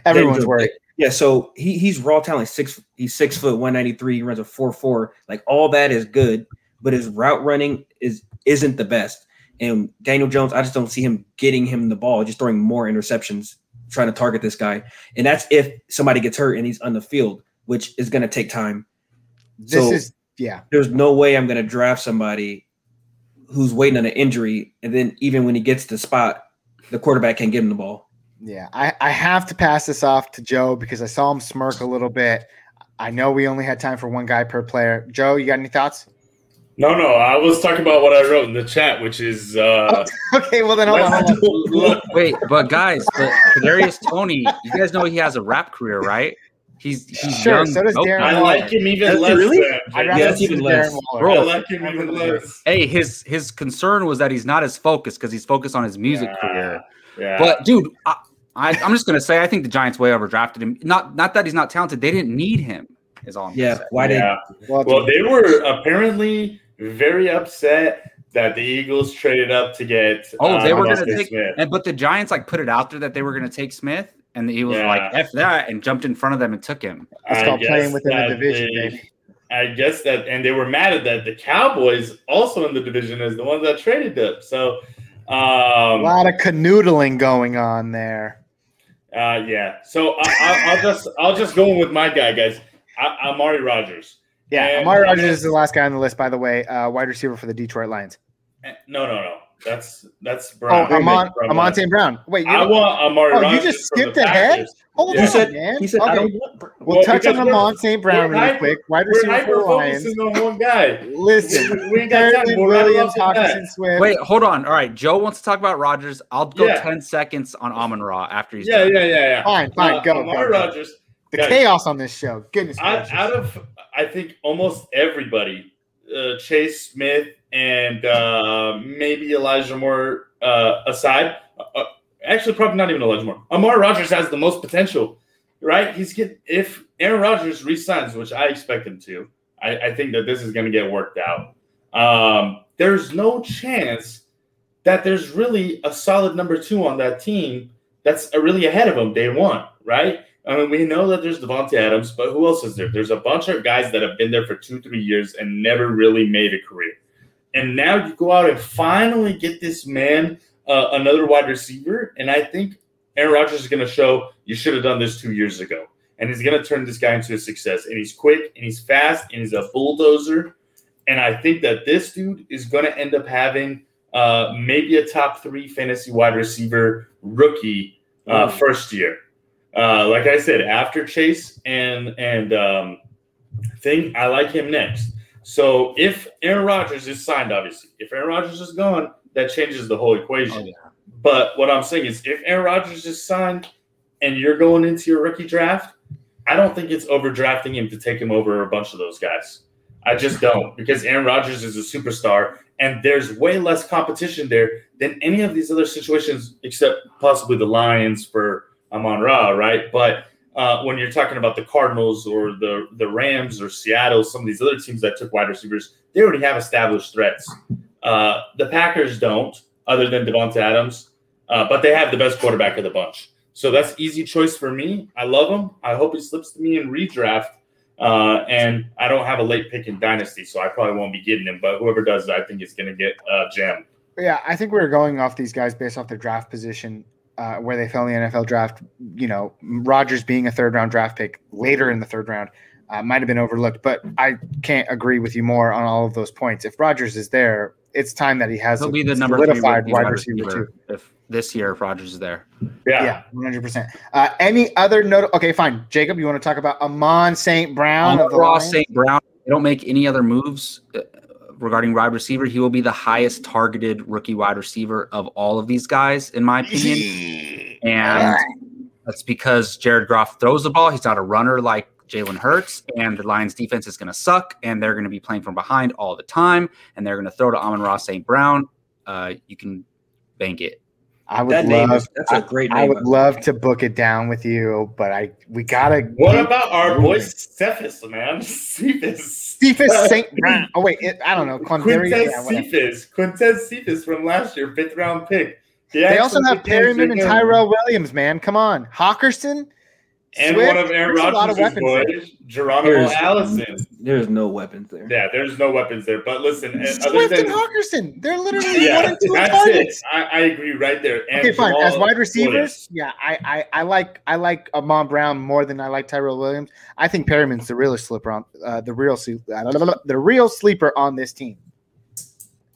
Everyone's worried. Yeah, so he's raw talent. He's 6 foot, 193. He runs a 4.4. Like, all that is good, but his route running isn't the best. And Daniel Jones, I just don't see him getting him the ball, just throwing more interceptions, trying to target this guy. And that's if somebody gets hurt and he's on the field, which is going to take time. There's no way I'm going to draft somebody who's waiting on an injury, and then even when he gets the spot, the quarterback can't give him the ball. Yeah, I have to pass this off to Joe because I saw him smirk a little bit. I know we only had time for one guy per player. Joe, you got any thoughts? No, I was talking about what I wrote in the chat, which is okay. Well, then hold on. Wait, but guys, Kadarius Toney, you guys know he has a rap career, right? He's sure. Young. So does Darren. I like him even less. Really? I like him even less. Hey, his concern was that he's not as focused because he's focused on his music career. Yeah. But dude, I'm just gonna say I think the Giants way overdrafted him. Not that he's not talented. They didn't need him. Is all. I'm yeah. Why did? Yeah. Well, they were apparently very upset that the Eagles traded up to get. They were going to take Smith, but the Giants like put it out there that they were going to take Smith. And the Eagles were like, F that, and jumped in front of them and took him. It's called playing within the division, baby. I guess that – and they were mad at that. The Cowboys, also in the division, is the ones that traded them. So a lot of canoodling going on there. Yeah. So I'll just go in with my guy, guys. Amari Rodgers. Yeah, Amari Rodgers is the last guy on the list, by the way, wide receiver for the Detroit Lions. No. That's Brown. Amon-Ra Brown. Wait, I want Amari Rodgers. You just skipped ahead? Hold on, man. He said, okay. We'll touch on Amon-Ra Brown real quick. Wide receiver for the Lions. This is the one guy. Listen, we got Williams, Hockenson, Swift. Wait, hold on. All right, Joe wants to talk about Rodgers. I'll go 10 seconds on Amon-Ra after he's done. Yeah. Fine, go. Amari Rodgers. The chaos on this show. Goodness gracious. Out of, I think, almost everybody, Chase, Smith, and maybe Elijah Moore aside. Actually, probably not even Elijah Moore. Amari Rodgers has the most potential, right? If Aaron Rodgers re-signs, which I expect him to, I think that this is going to get worked out. There's no chance that there's really a solid number 2 on that team that's really ahead of him day one, right? I mean, we know that there's Devontae Adams, but who else is there? There's a bunch of guys that have been there for 2-3 years and never really made a career. And now you go out and finally get this man another wide receiver, and I think Aaron Rodgers is going to show you should have done this 2 years ago. And he's going to turn this guy into a success. And he's quick, and he's fast, and he's a bulldozer. And I think that this dude is going to end up having maybe a top 3 fantasy wide receiver rookie first year. Like I said, after Chase and I like him next. So if Aaron Rodgers is signed, obviously, if Aaron Rodgers is gone, that changes the whole equation. Oh, yeah. But what I'm saying is if Aaron Rodgers is signed and you're going into your rookie draft, I don't think it's overdrafting him to take him over a bunch of those guys. I just don't, because Aaron Rodgers is a superstar and there's way less competition there than any of these other situations, except possibly the Lions for Amon-Ra, right? But when you're talking about the Cardinals or the Rams or Seattle, some of these other teams that took wide receivers, they already have established threats. The Packers don't, other than Devonta Adams, but they have the best quarterback of the bunch. So that's easy choice for me. I love him. I hope he slips to me in redraft. And I don't have a late pick in Dynasty, so I probably won't be getting him. But whoever does, I think is going to get jammed. Yeah, I think we're going off these guys based off their draft position. Where they fell in the NFL draft, you know, Rodgers being a third-round draft pick later in the third round might have been overlooked, but I can't agree with you more on all of those points. If Rodgers is there, it's time that he has a solidified wide receiver too. If this year, if Rodgers is there. Yeah, 100%. Any other note? Okay, fine. Jacob, you want to talk about Amon St. Brown? Amon-Ra St. Brown. They don't make any other moves regarding wide receiver. He will be the highest targeted rookie wide receiver of all of these guys, in my opinion. And that's because Jared Goff throws the ball. He's not a runner like Jalen Hurts, and the Lions defense is going to suck, and they're going to be playing from behind all the time, and they're going to throw to Amon-Ra St. Brown. You can bank it. I would love to book it down with you, but we gotta. What about our boy Cephas, man? Cephas St. Brown. Oh wait, I don't know. Quintez Cephas from last year, 5th round pick. They also have Perryman and Tyrell Williams, man. Come on, Hockerson. And one of Aaron Rodgers' boys, Geronimo Allison. There's no weapons there. Yeah, there's no weapons there. But listen, Swift and Hockerson, they're literally 1 and 2 targets. I agree right there. And okay, fine. As wide receivers, yeah, I like Amon Brown more than I like Tyrell Williams. I think Perryman's the real sleeper on the real sleeper on this team.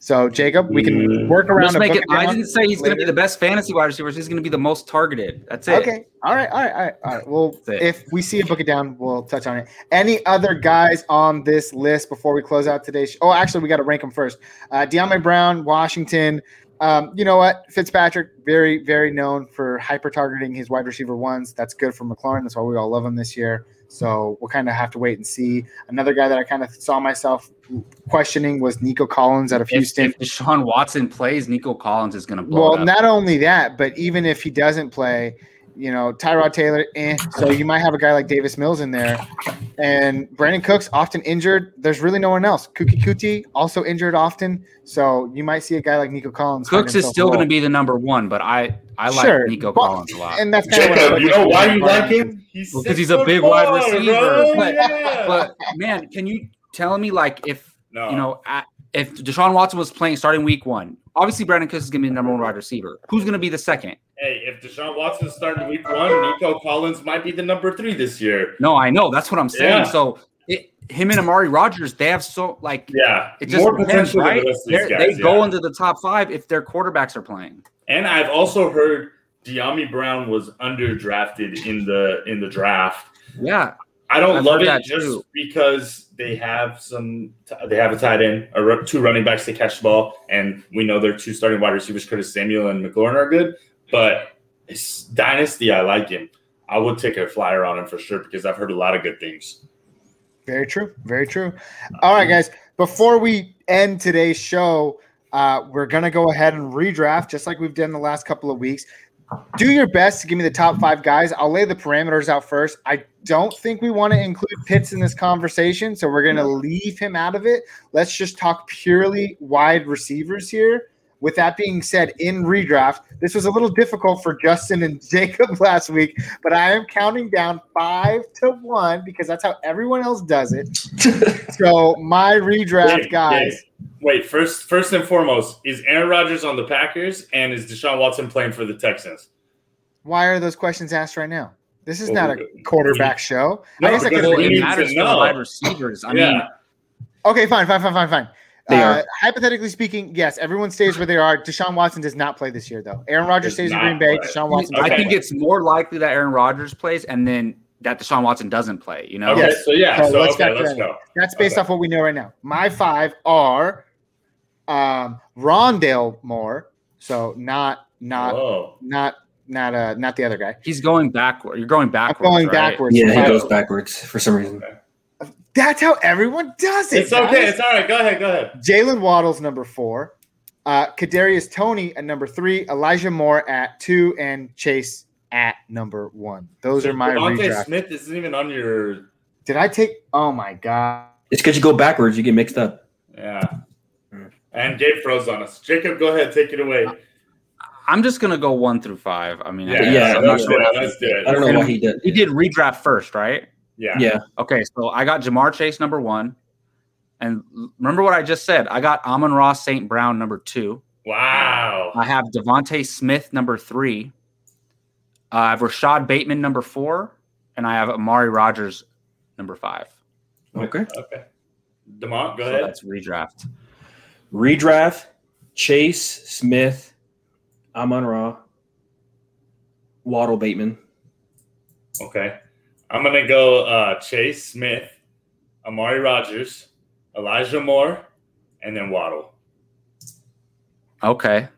So Jacob, we can work around. Just make it. I didn't say he's going to be the best fantasy wide receiver. He's going to be the most targeted. That's it. Okay. All right. Well, if we see a book it down, we'll touch on it. Any other guys on this list before we close out today's show? Oh, actually, we got to rank them first. De'Ami Brown, Washington. You know what? Fitzpatrick, very, very known for hyper-targeting his wide receiver ones. That's good for McLaurin. That's why we all love him this year. So we'll kind of have to wait and see. Another guy that I kind of saw myself questioning was Nico Collins out of Houston. If Deshaun Watson plays, Nico Collins is going to blow up. Well, not only that, but even if he doesn't play, you know, Tyrod Taylor, so you might have a guy like Davis Mills in there. And Brandon Cooks, often injured. There's really no one else. Kuki Kuti, also injured often. So you might see a guy like Nico Collins. Cooks is still going to be the number one, but I like Nico Collins a lot. And that's kind of what I know why you like him? Because he's a big wide receiver. But, man, can you tell me, like, if Deshaun Watson was playing starting week one, obviously Brandon Cooks is going to be the number one wide receiver. Who's going to be the second? Hey, if Deshaun Watson is starting week one, Nico Collins might be the number 3 this year. No, I know. That's what I'm saying. Yeah. So him and Amari Rodgers, they have it just more potential than the rest of these guys. They go into the top 5 if their quarterbacks are playing. And I've also heard De'Ami Brown was underdrafted in the draft. Yeah. I don't love it just too, because they have a tight end, 2 running backs to catch the ball, and we know their 2 starting wide receivers, Curtis Samuel and McLaurin, are good. But it's dynasty, I like him. I would take a flyer on him for sure because I've heard a lot of good things. Very true. Very true. All right, guys. Before we end today's show, we're going to go ahead and redraft just like we've done the last couple of weeks. Do your best to give me the top 5 guys. I'll lay the parameters out first. I don't think we want to include Pitts in this conversation, so we're going to leave him out of it. Let's just talk purely wide receivers here. With that being said, in redraft, this was a little difficult for Justin and Jacob last week, but I am counting down 5 to 1 because that's how everyone else does it. So my redraft guys. Wait, first and foremost, is Aaron Rodgers on the Packers and is Deshaun Watson playing for the Texans? Why are those questions asked right now? This is not a quarterback show. No, I guess I could really matters to wide receivers. I mean, okay, fine. Hypothetically speaking, yes, everyone stays where they are. Deshaun Watson does not play this year, though. Aaron Rodgers stays in Green Bay. Deshaun Watson. I think it's more likely that Aaron Rodgers plays and then that Deshaun Watson doesn't play, you know? Okay, yes. So let's go. That's based off what we know right now. My 5 are Rondale Moore, so not the other guy. He's going backward. You're going backwards. I'm going backwards. Yeah, he goes backwards for some reason. Okay. That's how everyone does it. It's okay. Guys. It's all right. Go ahead. Jaylen Waddle's number 4. Kadarius Toney at number 3. Elijah Moore at 2. And Chase at number 1. Those are my redraft. DeVonta Smith isn't even on your – Did I take – oh, my God. It's because you go backwards. You get mixed up. Yeah. And Gabe froze on us. Jacob, go ahead. Take it away. I'm just going to go 1 through 5. I mean, yeah. Let's do it. I don't know why he did. He did redraft first, right? Yeah. Okay, so I got Ja'Marr Chase number 1. And remember what I just said. I got Amon-Ra St. Brown number 2. Wow. I have DeVonta Smith number 3. I have Rashad Bateman number 4. And I have Amari Rodgers number 5. Okay. DeMont, go ahead. That's redraft. Redraft, Chase, Smith, Amon-Ra, Waddle, Bateman. Okay. I'm going to go Chase, Smith, Amari Rodgers, Elijah Moore, and then Waddle. Okay.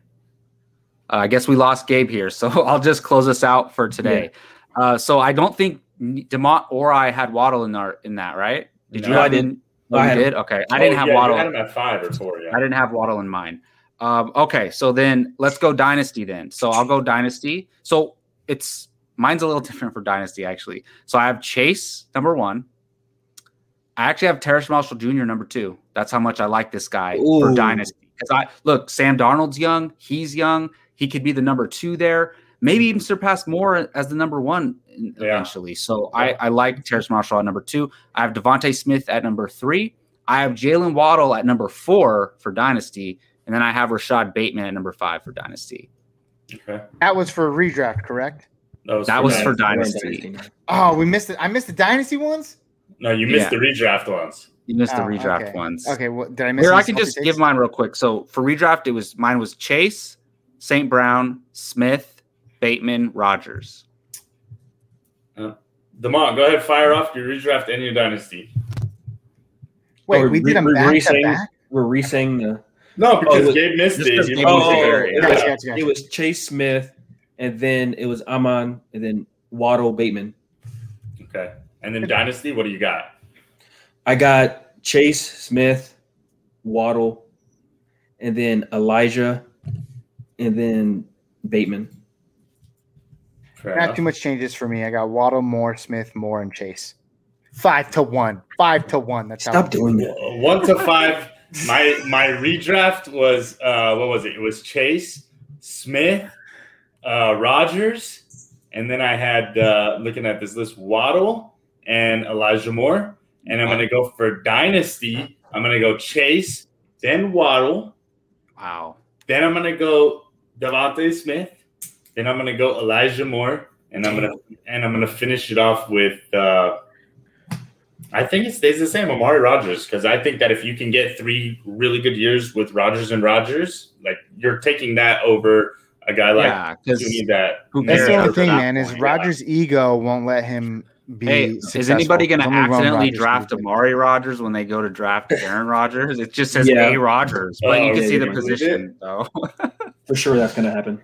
I guess we lost Gabe here, so I'll just close us out for today. Yeah. So I don't think DeMont or I had Waddle in that, right? No, I didn't. I did? Okay. I didn't have Waddle. I had him at 5 or 4, yeah. I didn't have Waddle in mine. Okay, so then let's go Dynasty then. So I'll go Dynasty. So it's – mine's a little different for Dynasty, actually. So I have Chase, number 1. I actually have Terrace Marshall Jr., number 2. That's how much I like this guy for Dynasty. Because Sam Darnold's young. He's young. He could be the number 2 there. maybe even surpass Moore as the number one eventually. So I like Terrace Marshall at number 2. I have DeVonta Smith at number 3. I have Jaylen Waddle at number 4 for Dynasty. And then I have Rashad Bateman at number 5 for Dynasty. Okay. That was for redraft, correct? That was for Dynasty. Oh, we missed it. I missed the Dynasty ones? No, you missed the redraft ones. You missed the redraft ones. Okay, well, did I miss? Here, I can just give mine real quick. So for redraft, mine was Chase, St. Brown, Smith, Bateman, Rogers. Demont, go ahead, fire off your redraft and your Dynasty. Wait, we did them back to back? We're re-saying the... No, because Gabe missed it. It was Chase, Smith, and then it was Amon, and then Waddle, Bateman. Okay. And then Dynasty, what do you got? I got Chase, Smith, Waddle, and then Elijah, and then Bateman. Not too much changes for me. I got Waddle, Moore, Smith, Moore, and Chase. 5-1 5-1 That's how I'm doing it. 1-5 My redraft was what was it? It was Chase, Smith, Rogers, and then I had looking at this list, Waddle and Elijah Moore. And I'm gonna go for Dynasty. I'm gonna go Chase, then Waddle. Wow. Then I'm gonna go DeVonta Smith. Then I'm gonna go Elijah Moore, and I'm gonna finish it off with. I think it stays the same, Amari Rodgers, because I think that if you can get 3 really good years with Rodgers and Rodgers, like you're taking that over a guy like that. That's the only thing, man, is Rodgers' ego won't let him be successful. Is anybody going to accidentally draft Amari Rodgers when they go to draft Aaron Rodgers? It just says A. Rodgers, but you can see the position. So. For sure that's going to happen. Yeah.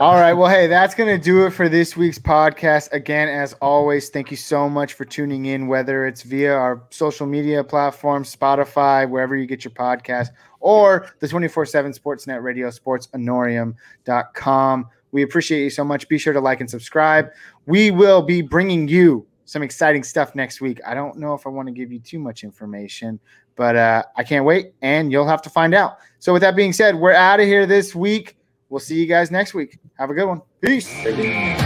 All right. Well, hey, that's going to do it for this week's podcast. Again, as always, thank you so much for tuning in, whether it's via our social media platforms, Spotify, wherever you get your podcast, or the 24/7 Sportsnet Radio, sportsanorium.com. We appreciate you so much. Be sure to like and subscribe. We will be bringing you some exciting stuff next week. I don't know if I want to give you too much information, but I can't wait, and you'll have to find out. So with that being said, we're out of here this week. We'll see you guys next week. Have a good one. Peace.